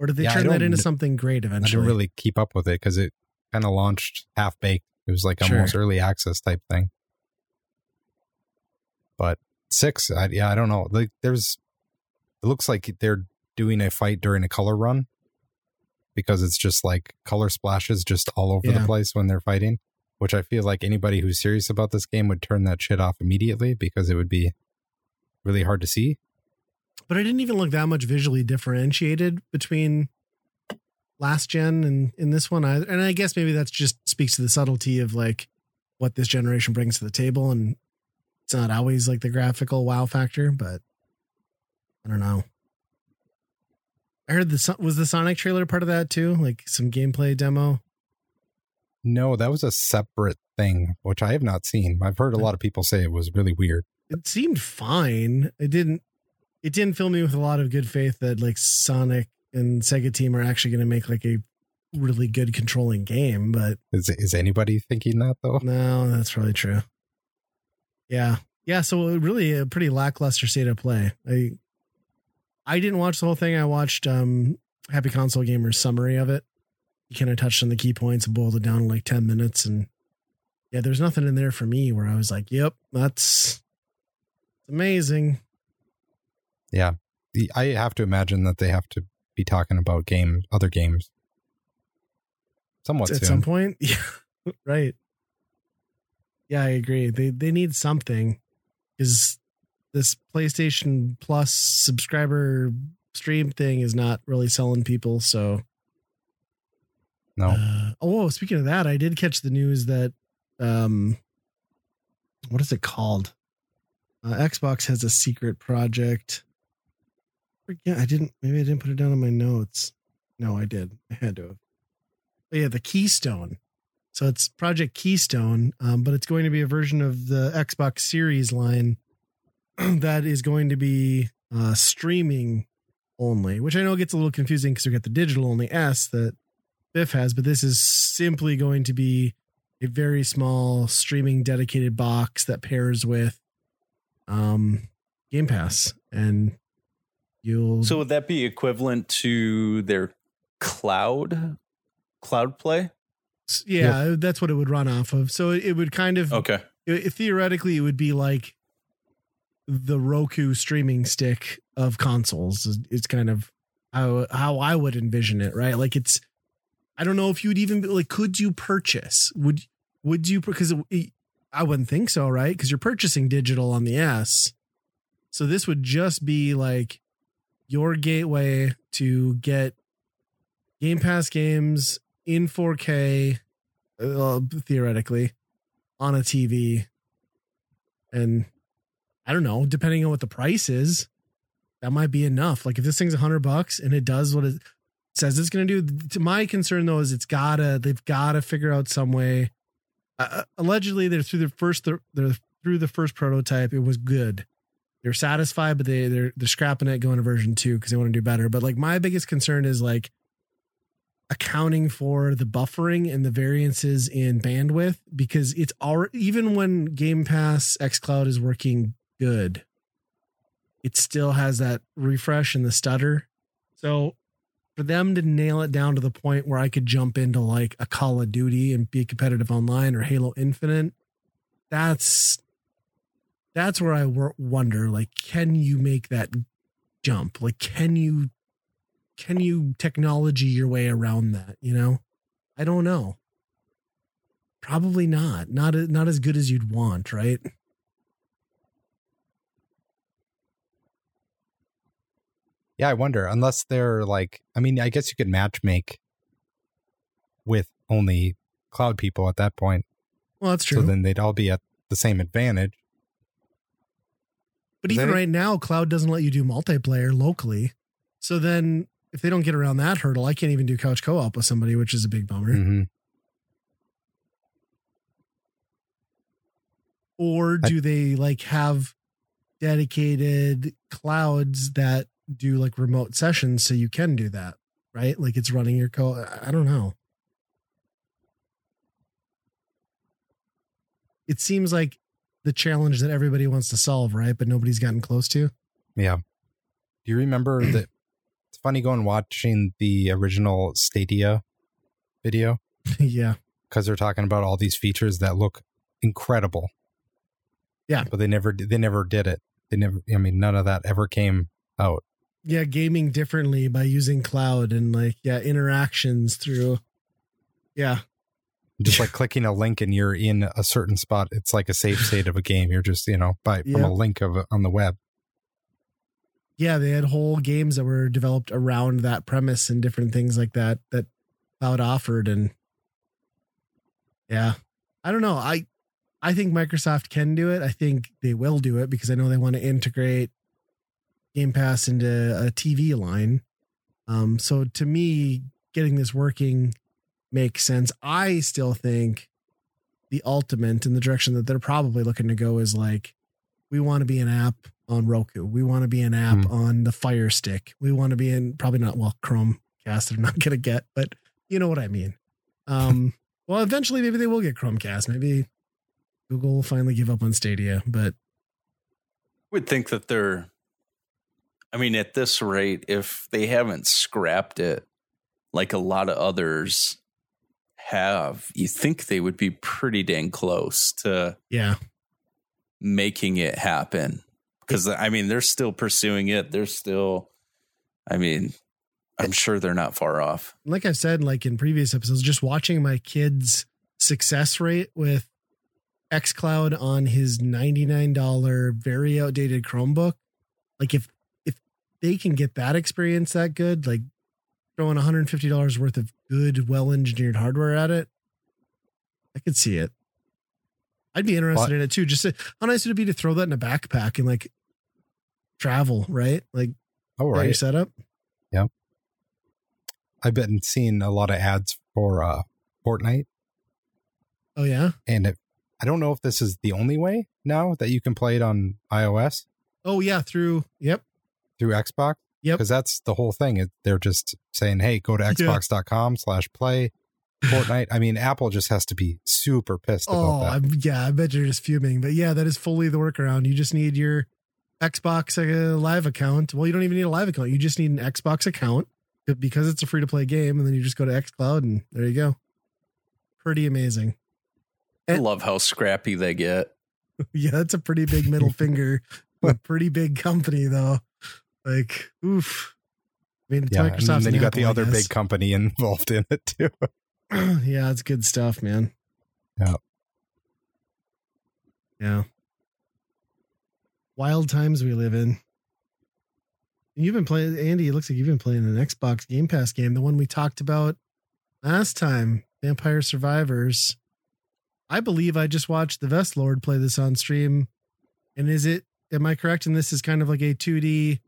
or did they yeah, turn that into something great eventually? I didn't really keep up with it because it kind of launched half baked. It was like almost sure. early access type thing. But six, I, yeah, I don't know. Like there's, it looks like they're doing a fight during a color run, because it's just like color splashes just all over yeah. the place when they're fighting, which I feel like anybody who's serious about this game would turn that shit off immediately, because it would be really hard to see. But it didn't even look that much visually differentiated between last gen and in this one either. And I guess maybe that's just speaks to the subtlety of like what this generation brings to the table, and it's not always like the graphical wow factor, but I don't know. I heard the was the Sonic trailer part of that too, like some gameplay demo. No, that was a separate thing, which I have not seen. I've heard a lot of people say it was really weird. It seemed fine. It didn't. It didn't fill me with a lot of good faith that like Sonic and Sega team are actually going to make like a really good controlling game. But is is anybody thinking that though? No, that's probably true. Yeah, yeah. So really, a pretty lackluster state of play. I. I didn't watch the whole thing. I watched um, Happy Console Gamer's summary of it. He kind of touched on the key points and boiled it down in like ten minutes. And yeah, there's nothing in there for me where I was like, yep, that's amazing. Yeah. The, I have to imagine that they have to be talking about game, other games somewhat At soon. some point? Yeah, right. Yeah, I agree. They They need something, because this PlayStation Plus subscriber stream thing is not really selling people. So no. Uh, oh, speaking of that, I did catch the news that, um, what is it called? Uh, Xbox has a secret project. Yeah, I didn't, maybe I didn't put it down in my notes. No, I did. I had to have. But yeah, the Keystone. So it's Project Keystone, um, but it's going to be a version of the Xbox Series line that is going to be uh, streaming only, which I know gets a little confusing because we got the digital only S that Biff has, but this is simply going to be a very small streaming dedicated box that pairs with um, Game Pass. And you'll. So would that be equivalent to their cloud, cloud play? Yeah, yeah. That's what it would run off of. So it, it would kind of. Okay. It, it, theoretically, it would be like the Roku streaming stick of consoles. It's kind of how, how I would envision it, right? Like it's, I don't know if you'd even like, could you purchase, would, would you, because it, I wouldn't think so. Right. Cause you're purchasing digital on the S. So this would just be like your gateway to get Game Pass games in four K uh, theoretically on a T V. And I don't know, depending on what the price is, that might be enough. Like if this thing's a hundred bucks and it does what it says it's going to do, to my concern though, is it's gotta, they've gotta figure out some way. Uh, allegedly they're through the first, they're, they're through the first prototype. It was good. They're satisfied, but they they're, they're scrapping it, going to version two because they want to do better. But like my biggest concern is like accounting for the buffering and the variances in bandwidth, because it's already, even when Game Pass xCloud is working good, it still has that refresh and the stutter. So for them to nail it down to the point where I could jump into like a Call of Duty and be competitive online or Halo Infinite, that's, that's where I wonder, like, can you make that jump? Like, can you, can you technology your way around that? You know, I don't know. Probably not, not, not as good as you'd want. Right. Yeah, I wonder, unless they're like, I mean, I guess you could matchmake with only cloud people at that point. Well, that's true. So then they'd all be at the same advantage. But even right now, cloud doesn't let you do multiplayer locally. So then if they don't get around that hurdle, I can't even do couch co-op with somebody, which is a big bummer. Mm-hmm. Or do I, they like have dedicated clouds that do like remote sessions so you can do that, right? Like it's running your code. I don't know. It seems like the challenge that everybody wants to solve, right? But nobody's gotten close to. Yeah. Do you remember that? It's funny going watching the original Stadia video. Yeah. Because they're talking about all these features that look incredible. Yeah. But they never, they never did it. They never, I mean, none of that ever came out. Yeah, gaming differently by using cloud and like, yeah, interactions through, yeah, just like clicking a link and you're in a certain spot. It's like a safe state of a game. You're just, you know, by yeah. from a link of on the web. Yeah, they had whole games that were developed around that premise and different things like that that cloud offered. And yeah, I don't know. I I think Microsoft can do it. I think they will do it because I know they want to integrate Game Pass into a T V line. Um, so to me, getting this working makes sense. I still think the ultimate in the direction that they're probably looking to go is like, we want to be an app on Roku. We want to be an app mm. on the Fire Stick. We want to be in probably not, well, Chromecast they're not going to get, but you know what I mean? Um, well, eventually maybe they will get Chromecast. Maybe Google will finally give up on Stadia, but I would think that they're, I mean, at this rate, if they haven't scrapped it like a lot of others have, you think they would be pretty dang close to yeah, making it happen. Because, I mean, they're still pursuing it. They're still, I mean, I'm sure they're not far off. Like I've said, like in previous episodes, just watching my kid's success rate with xCloud on his ninety-nine dollars very outdated Chromebook. Like if they can get that experience that good, like throwing one hundred fifty dollars worth of good, well-engineered hardware at it, I could see it. I'd be interested what? in it too. Just to, how nice would it be to throw that in a backpack and like travel, right? Like, oh, right. Your setup. Yeah. I've been seeing a lot of ads for uh, Fortnite. Oh yeah. And it, I don't know if this is the only way now that you can play it on iOS. Oh yeah. Through. Yep. Through Xbox? Yep. Because that's the whole thing. They're just saying, hey, go to xbox dot com slash play Fortnite. I mean, Apple just has to be super pissed oh, about that. I'm, yeah, I bet you're just fuming. But yeah, that is fully the workaround. You just need your Xbox uh, live account. Well, you don't even need a live account. You just need an Xbox account because it's a free-to-play game. And then you just go to xCloud and there you go. Pretty amazing. And I love how scrappy they get. Yeah, that's a pretty big middle finger. A pretty big company, though. Like, oof. I mean, it's yeah, Microsoft. And then you got Apple, the other big company involved in it too. Yeah, it's good stuff, man. Yeah. Yeah. Wild times we live in. You've been playing, Andy, it looks like you've been playing an Xbox Game Pass game, the one we talked about last time, Vampire Survivors. I believe I just watched the Vestlord play this on stream. And is it, am I correct? And this is kind of like a two D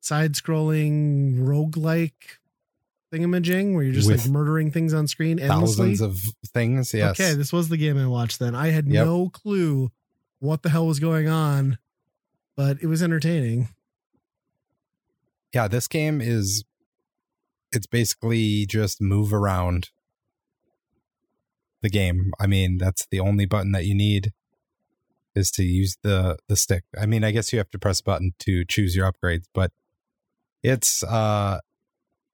side-scrolling roguelike thingamajig where you're just With like murdering things on screen endlessly? Thousands of things, yes. Okay, this was the game I watched then. I had yep. no clue what the hell was going on, but it was entertaining. Yeah, this game is, it's basically just move around the game. I mean, that's the only button that you need is to use the, the stick. I mean, I guess you have to press a button to choose your upgrades, but it's uh,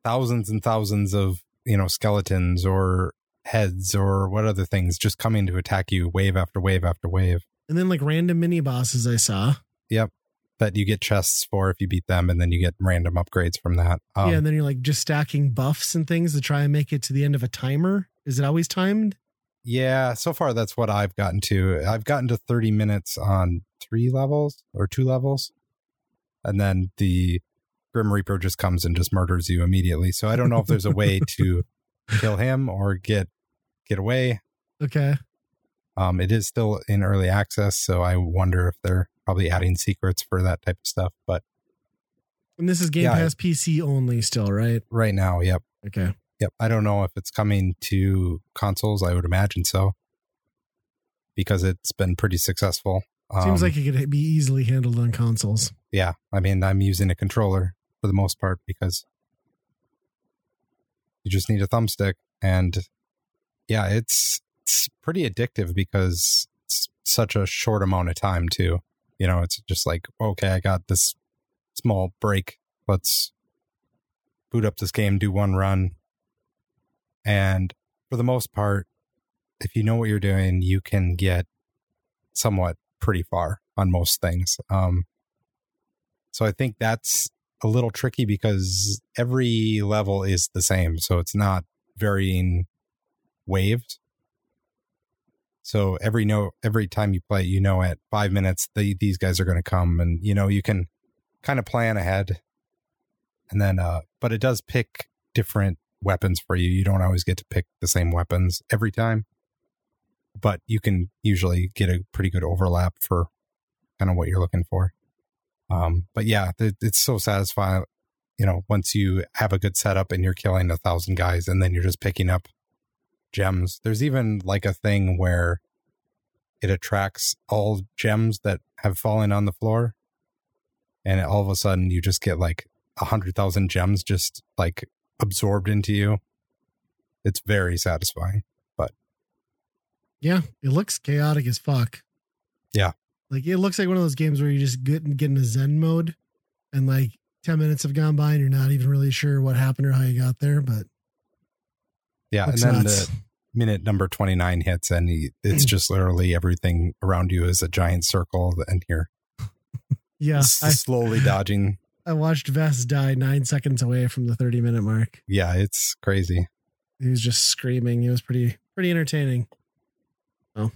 thousands and thousands of, you know, skeletons or heads or what other things just coming to attack you wave after wave after wave. And then like random mini bosses I saw. Yep. That you get chests for if you beat them, and then you get random upgrades from that. Um, yeah, and then you're like just stacking buffs and things to try and make it to the end of a timer. Is it always timed? Yeah, so far that's what I've gotten to. I've gotten to thirty minutes on three levels or two levels, and then the Grim Reaper just comes and just murders you immediately. So I don't know if there's a way to kill him or get get away. Okay. Um, it is still in early access, so I wonder if they're probably adding secrets for that type of stuff. But and this is Game yeah, Pass P C only still, right? Right now, yep. Okay. Yep. I don't know if it's coming to consoles. I would imagine so, because it's been pretty successful. Seems um, like it could be easily handled on consoles. Yeah. I mean, I'm using a controller for the most part because you just need a thumbstick. And yeah, it's it's pretty addictive because it's such a short amount of time too. You know, it's just like, okay, I got this small break. Let's boot up this game, do one run. And for the most part, if you know what you're doing, you can get somewhat pretty far on most things. Um, so I think that's a little tricky because every level is the same. So it's not varying waves. So every no, every time you play, you know, at five minutes, the, these guys are going to come, and, you know, you can kind of plan ahead. And then, uh, but it does pick different weapons for you. You don't always get to pick the same weapons every time, but you can usually get a pretty good overlap for kind of what you're looking for. Um, but yeah, it, it's so satisfying, you know, once you have a good setup and you're killing a thousand guys and then you're just picking up gems. There's even like a thing where it attracts all gems that have fallen on the floor, and all of a sudden you just get like a hundred thousand gems just like absorbed into you. It's very satisfying. But yeah, it looks chaotic as fuck. Yeah, like it looks like one of those games where you just get and get into zen mode, and like ten minutes have gone by and you're not even really sure what happened or how you got there. But yeah, and then nuts. The minute number twenty-nine hits, and it's just literally everything around you is a giant circle, and you're yeah slowly I- dodging. I watched Vest die nine seconds away from the thirty minute mark. Yeah, it's crazy. He was just screaming. It was pretty, pretty entertaining. Oh,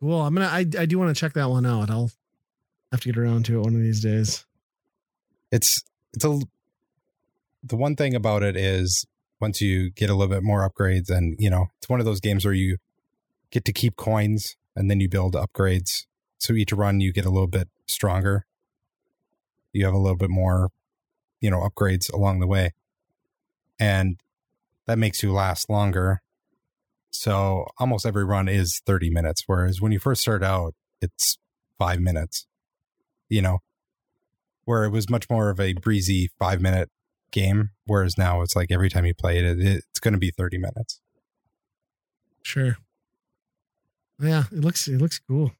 well, I'm going to, I do want to check that one out. I'll have to get around to it one of these days. It's, it's a, the one thing about it is once you get a little bit more upgrades, and, you know, it's one of those games where you get to keep coins and then you build upgrades. So each run you get a little bit stronger. You have a little bit more, you know, upgrades along the way, and that makes you last longer. So almost every run is thirty minutes. Whereas when you first start out, it's five minutes, you know, where it was much more of a breezy five minute game. Whereas now it's like every time you play it, it's going to be thirty minutes. Sure. Yeah. It looks, it looks cool.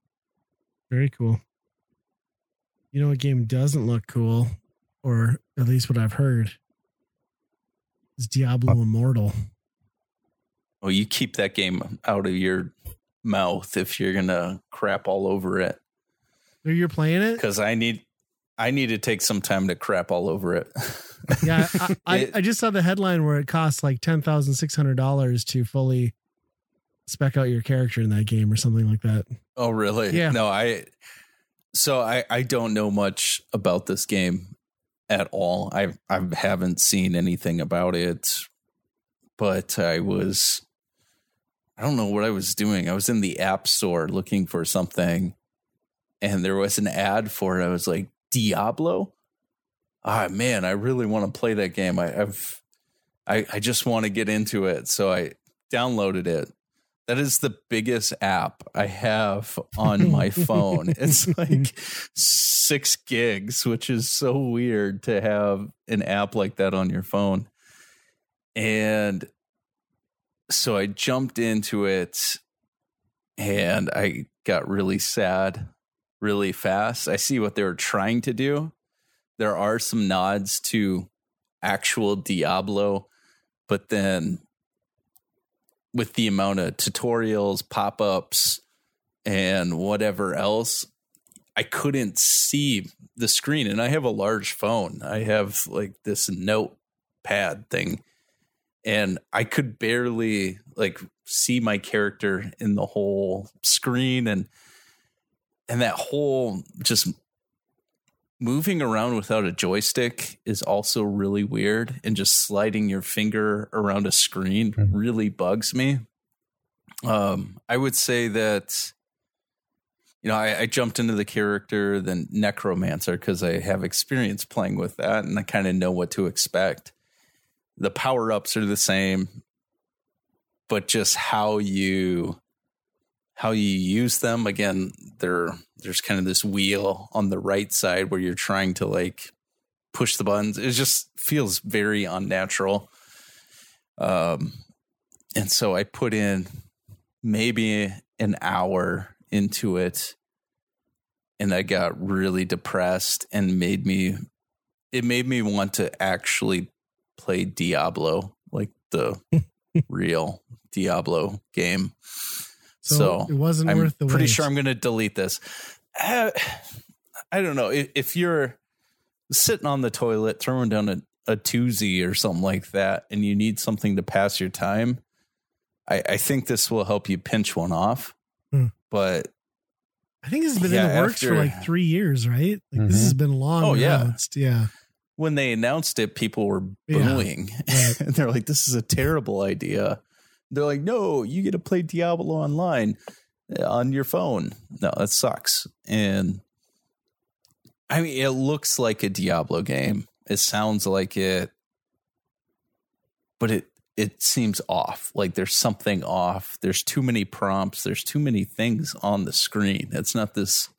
Very cool. You know, a game doesn't look cool, or at least what I've heard, is Diablo oh. Immortal. Oh, you keep that game out of your mouth if you're going to crap all over it. You're playing it? Because I need I need to take some time to crap all over it. Yeah, I, I, I just saw the headline where it costs like ten thousand six hundred dollars to fully spec out your character in that game or something like that. Oh, really? Yeah. No, I... So I, I don't know much about this game at all. I I haven't seen anything about it, but I was, I don't know what I was doing. I was in the app store looking for something, and there was an ad for it. I was like, Diablo? ah, man, I really want to play that game. I, I've, I, I just want to get into it. So I downloaded it. That is the biggest app I have on my phone. It's like six gigs, which is so weird to have an app like that on your phone. And so I jumped into it and I got really sad really fast. I see what they were trying to do. There are some nods to actual Diablo, but then with the amount of tutorials, pop-ups, and whatever else, I couldn't see the screen. And I have a large phone. I have like this notepad thing. And I could barely like see my character in the whole screen. And and that whole just moving around without a joystick is also really weird. And just sliding your finger around a screen really bugs me. Um, I would say that, you know, I, I jumped into the character, the Necromancer, because I have experience playing with that. And I kind of know what to expect. The power-ups are the same, but just how you how you use them. Again, there there's kind of this wheel on the right side where you're trying to like push the buttons. It just feels very unnatural. Um, and so I put in maybe an hour into it, and I got really depressed, and made me it made me want to actually play Diablo, like the real Diablo game. So, so it wasn't I'm worth the pretty wait. Sure I'm going to delete this. Uh, I don't know. If, if you're sitting on the toilet, throwing down a, a toozy or something like that, and you need something to pass your time, I, I think this will help you pinch one off. Hmm. But I think this has been yeah, in the works after, for like three years, right? Like mm-hmm. This has been long. Oh, announced. yeah. Yeah. When they announced it, people were booing. Yeah, right. And they're like, this is a terrible idea. They're like, no, you get to play Diablo online on your phone. No, that sucks. And I mean, it looks like a Diablo game. It sounds like it, but it, it seems off. Like there's something off. There's too many prompts. There's too many things on the screen. It's not this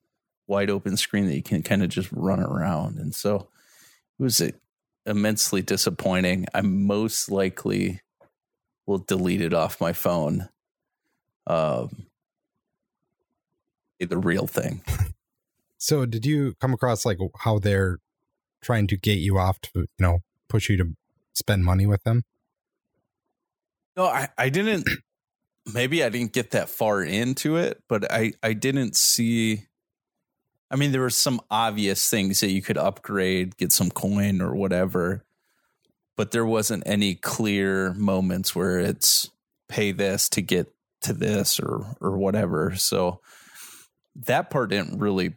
wide open screen that you can kind of just run around. And so it was immensely disappointing. I most likely will delete it off my phone. Um, the real thing. So did you come across like how they're trying to get you off to, you know, push you to spend money with them? No, I, I didn't. Maybe I didn't get that far into it, but I, I didn't see... I mean, there were some obvious things that you could upgrade, get some coin or whatever, but there wasn't any clear moments where it's pay this to get to this or, or whatever. So that part didn't really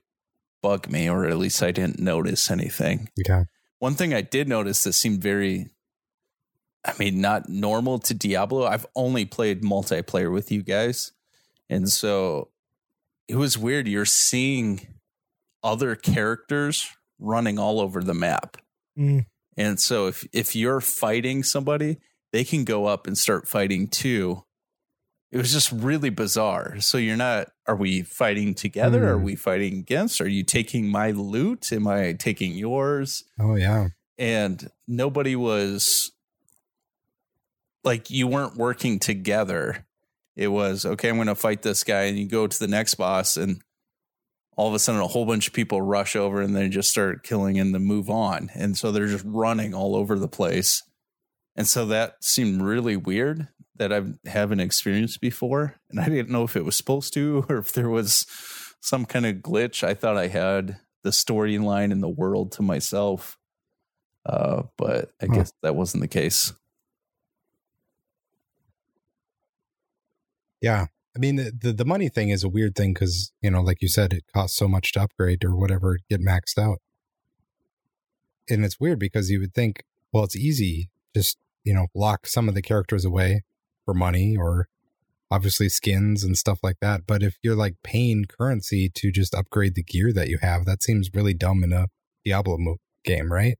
bug me, or at least I didn't notice anything. Okay. One thing I did notice that seemed very, I mean, not normal to Diablo. I've only played multiplayer with you guys. And so it was weird. You're seeing other characters running all over the map. Mm. And so if, if you're fighting somebody, they can go up and start fighting too. It was just really bizarre. So you're not, are we fighting together? Mm. Are we fighting against? Are you taking my loot? Am I taking yours? Oh yeah. And nobody was like, you weren't working together. It was, okay, I'm going to fight this guy, and you go to the next boss, and all of a sudden, a whole bunch of people rush over and they just start killing and then move on. And so they're just running all over the place. And so that seemed really weird that I haven't experienced before. And I didn't know if it was supposed to or if there was some kind of glitch. I thought I had the storyline and the world to myself. Uh, but I huh. guess that wasn't the case. Yeah. I mean, the, the, the money thing is a weird thing because, you know, like you said, it costs so much to upgrade or whatever, get maxed out. And it's weird because you would think, well, it's easy. Just, you know, lock some of the characters away for money or obviously skins and stuff like that. But if you're like paying currency to just upgrade the gear that you have, that seems really dumb in a Diablo game, right?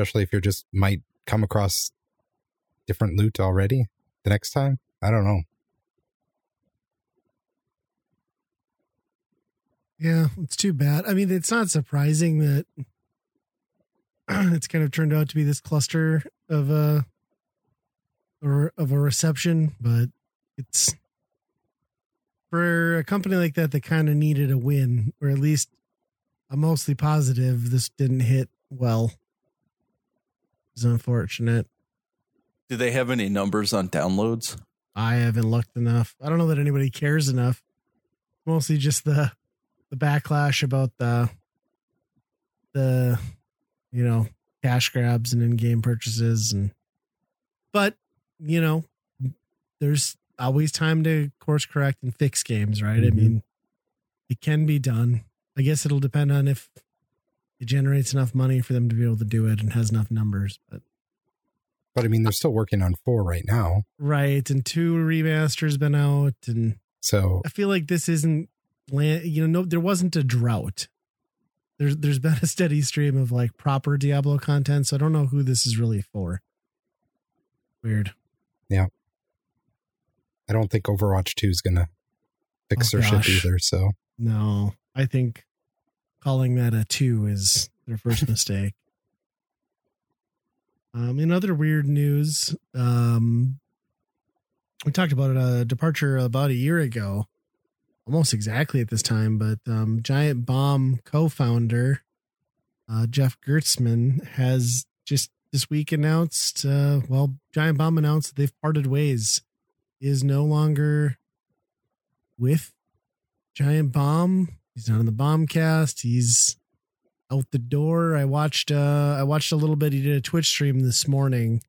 especially if you're just might come across different loot already the next time. I don't know. Yeah, it's too bad. I mean, it's not surprising that it's kind of turned out to be this cluster of a or of a reception, but it's for a company like that that kind of needed a win, or at least I'm mostly positive this didn't hit well. It's unfortunate. Do they have any numbers on downloads? I haven't looked enough. I don't know that anybody cares enough. Mostly just the the backlash about the the you know, cash grabs and in-game purchases, and but you know, there's always time to course correct and fix games, right? Mm-hmm. I mean, it can be done. I guess it'll depend on if it generates enough money for them to be able to do it and has enough numbers. But but I mean, they're still working on four right now, right? And two remasters been out, and so I feel like this isn't, you know, no, there wasn't a drought. There's there's been a steady stream of like proper Diablo content, so I don't know who this is really for. Weird. Yeah. I don't think Overwatch two is going to fix oh, their gosh. shit either, so. No, I think calling that a two is their first mistake. Um, in other weird news, um, we talked about a departure about a year ago, almost exactly at this time, but um, Giant Bomb co-founder uh, Jeff Gertzman has just this week announced, uh, well, Giant Bomb announced that they've parted ways. He is no longer with Giant Bomb. He's not on the Bombcast. He's out the door. I watched, uh, I watched a little bit. He did a Twitch stream this morning,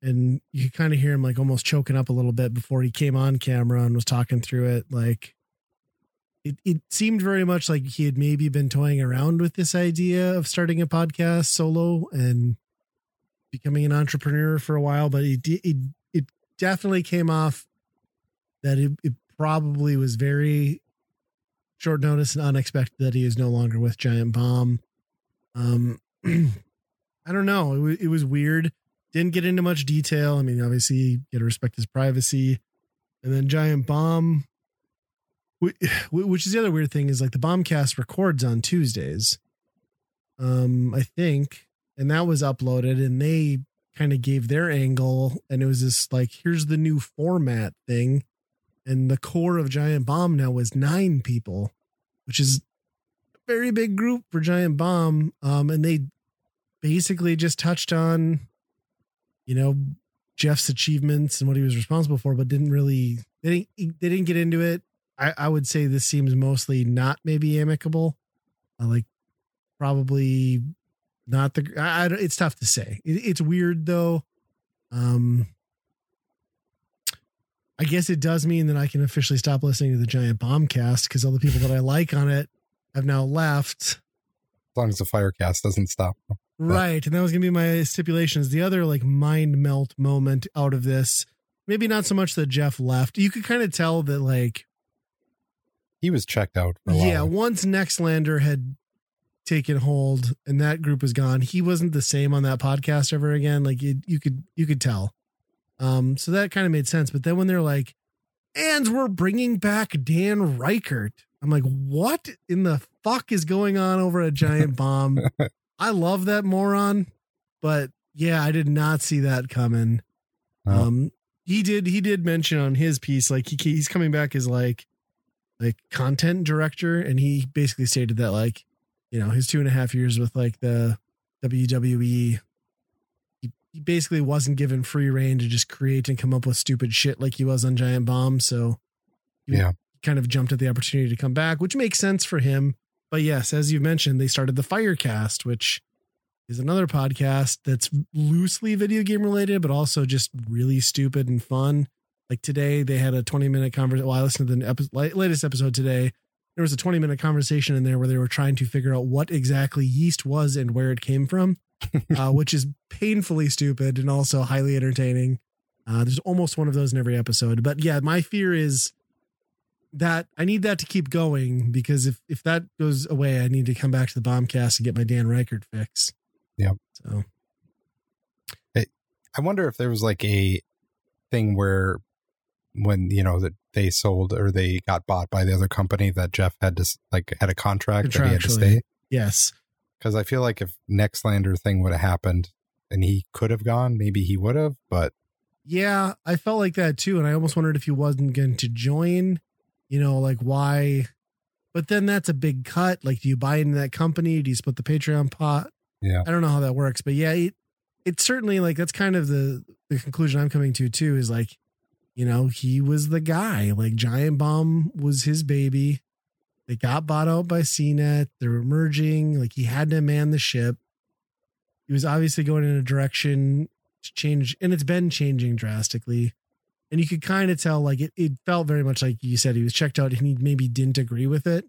and you could kind of hear him like almost choking up a little bit before he came on camera and was talking through it. Like it, it seemed very much like he had maybe been toying around with this idea of starting a podcast solo and becoming an entrepreneur for a while, but it it, it definitely came off that it, it probably was very short notice and unexpected that he is no longer with Giant Bomb. Um, I don't know. It, w- it was weird. Didn't get into much detail. I mean, obviously you got to respect his privacy. And then Giant Bomb, which is the other weird thing, is like the Bombcast records on Tuesdays. Um, I think. And that was uploaded, and they kind of gave their angle, and it was this like, here's the new format thing. And the core of Giant Bomb now was nine people, which is a very big group for Giant Bomb. Um, and they basically just touched on, you know, Jeff's achievements and what he was responsible for, but didn't really, they didn't, they didn't get into it. I, I would say this seems mostly not maybe amicable. Uh, like probably not the, I, I, it's tough to say. It, it's weird though. Um, I guess it does mean that I can officially stop listening to the Giant Bombcast, because all the people that I like on it have now left. As long as the Firecast doesn't stop. Right. And that was going to be my stipulations. The other like mind melt moment out of this, maybe not so much that Jeff left. You could kind of tell that like he was checked out for a while. Yeah. Once Nextlander had taken hold and that group was gone, he wasn't the same on that podcast ever again. Like you, you could, you could tell. Um, so that kind of made sense. But then when they're like, and we're bringing back Dan Reichert, I'm like, what in the fuck is going on over at Giant Bomb? I love that moron, but yeah, I did not see that coming. Oh. Um, he did, he did mention on his piece, like he, he's coming back as like, like content director. And he basically stated that like, you know, his two and a half years with like the W W E, he basically wasn't given free rein to just create and come up with stupid shit like he was on Giant Bomb. So he yeah. kind of jumped at the opportunity to come back, which makes sense for him. But yes, as you mentioned, they started the Firecast, which is another podcast that's loosely video game related, but also just really stupid and fun. Like today they had a twenty minute conversation. Well, I listened to the epi- latest episode today. There was a twenty minute conversation in there where they were trying to figure out what exactly yeast was and where it came from. uh, which is painfully stupid and also highly entertaining. Uh, there's almost one of those in every episode. But yeah, my fear is that I need that to keep going, because if, if that goes away, I need to come back to the Bombcast and get my Dan Reichert fix. Yeah. So I, I wonder if there was like a thing where when, you know, that they sold or they got bought by the other company that Jeff had to like had a contract that he had to stay. Yes. Because I feel like if Nextlander thing would have happened and he could have gone, maybe he would have. But yeah, I felt like that too. And I almost wondered if he wasn't going to join, you know, like why. But then that's a big cut. Like, do you buy into that company? Do you split the Patreon pot? Yeah. I don't know how that works, but yeah, it, it's certainly like, that's kind of the, the conclusion I'm coming to too, is like, you know, he was the guy, like Giant Bomb was his baby. They got bought out by C net. They're emerging. Like he had to man the ship. He was obviously going in a direction to change, and it's been changing drastically. And you could kind of tell, like, it, it felt very much like you said, he was checked out and he maybe didn't agree with it.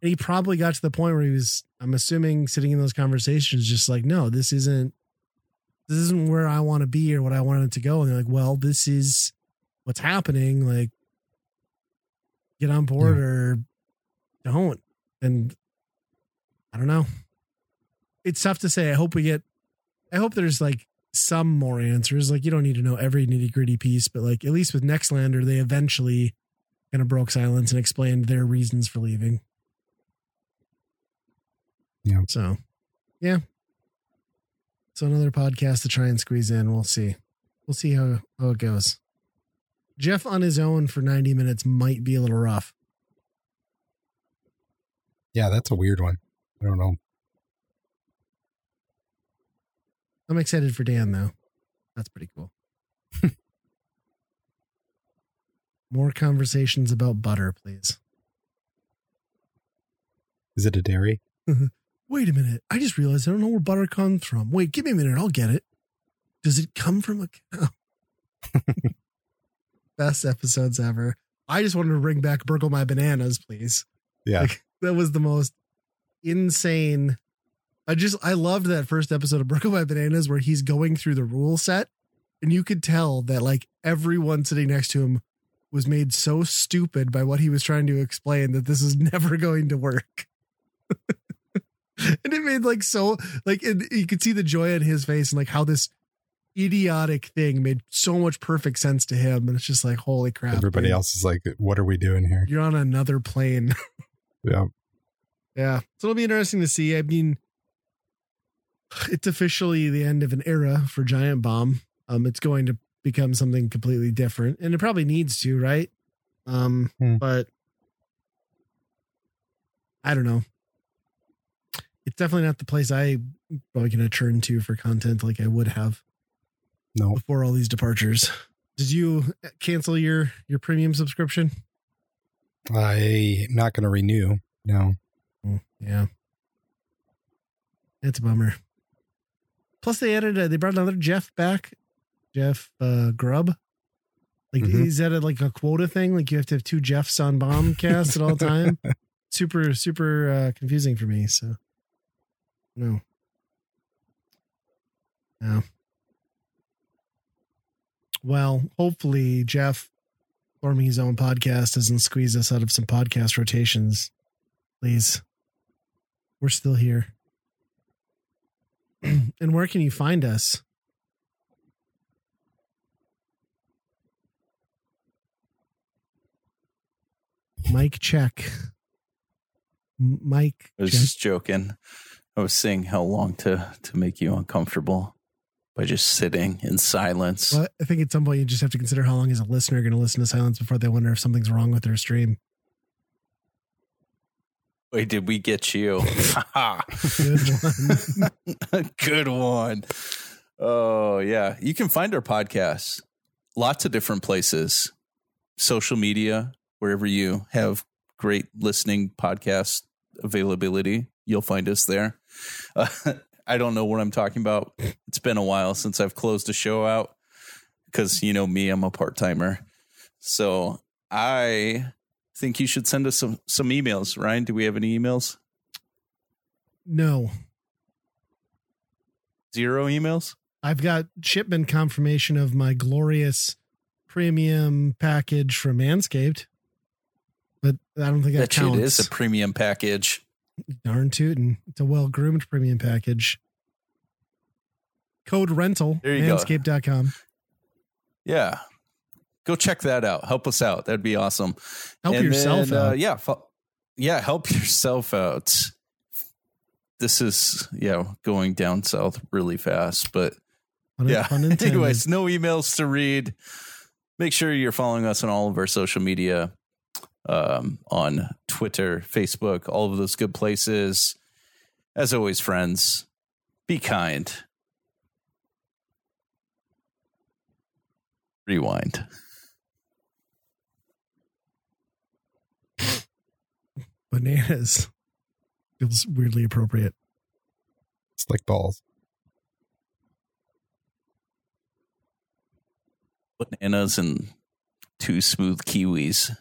And he probably got to the point where he was, I'm assuming, sitting in those conversations, just like, no, this isn't, this isn't where I want to be or what I wanted to go. And they're like, well, this is what's happening. Like, get on board yeah. or don't. And I don't know. It's tough to say. I hope we get, I hope there's like some more answers. Like you don't need to know every nitty gritty piece, but like at least with Nextlander, they eventually kind of broke silence and explained their reasons for leaving. Yeah. So, yeah. So another podcast to try and squeeze in. We'll see. We'll see how, how it goes. Jeff on his own for ninety minutes might be a little rough. Yeah, that's a weird one. I don't know. I'm excited for Dan, though. That's pretty cool. More conversations about butter, please. Is it a dairy? Wait a minute. I just realized I don't know where butter comes from. Wait, give me a minute. I'll get it. Does it come from a cow? Best episodes ever. I just wanted to bring back Burgle My Bananas, please. Yeah. Like, that was the most insane... I just, I loved that first episode of Burgle My Bananas where he's going through the rule set and you could tell that like everyone sitting next to him was made so stupid by what he was trying to explain that this is never going to work. And it made like, so like, and you could see the joy in his face and like how this idiotic thing made so much perfect sense to him. And it's just like, holy crap. Everybody dude. else is like, what are we doing here? You're on another plane. Yeah. Yeah. So it'll be interesting to see. I mean, it's officially the end of an era for Giant Bomb. Um, it's going to become something completely different, and it probably needs to, right? Um, hmm. But I don't know. It's definitely not the place I'm probably going to turn to for content like I would have. No, before all these departures. Did you cancel your your premium subscription? I'm not going to renew. No. Yeah, it's a bummer. Plus, they added, uh, they brought another Jeff back, Jeff uh, Grubb. Like, mm-hmm. He's at a, like a quota thing. Like, you have to have two Jeffs on Bombcast at all time. Super, super uh, confusing for me. So, no. No. Well, hopefully, Jeff forming his own podcast doesn't squeeze us out of some podcast rotations. Please. We're still here. And where can you find us? Mike, check. Mike. I was check. just joking. I was saying how long to, to make you uncomfortable by just sitting in silence. Well, I think at some point you just have to consider how long is a listener going to listen to silence before they wonder if something's wrong with their stream. Wait, did we get you? Good one. Good one. Oh, yeah. You can find our podcast lots of different places. Social media, wherever you have great listening podcast availability, you'll find us there. Uh, I don't know what I'm talking about. It's been a while since I've closed a show out because, you know me, I'm a part-timer. So I... think you should send us some some emails. Ryan, do we have any emails? No. Zero emails? I've got shipment confirmation of my glorious premium package from Manscaped, but I don't think that, that counts. It is a premium package. Darn tootin'. It's a well-groomed premium package. Code rental. There you manscaped dot com. Go. Yeah. Go check that out. Help us out. That'd be awesome. Help and yourself then, out. Uh, yeah. Fo- yeah. Help yourself out. This is, yeah, going down south really fast, but yeah. Anyways, no emails to read. Make sure you're following us on all of our social media, um, on Twitter, Facebook, all of those good places. As always, friends, be kind. Rewind. Bananas. Feels weirdly appropriate. It's like balls. Bananas and two smooth kiwis.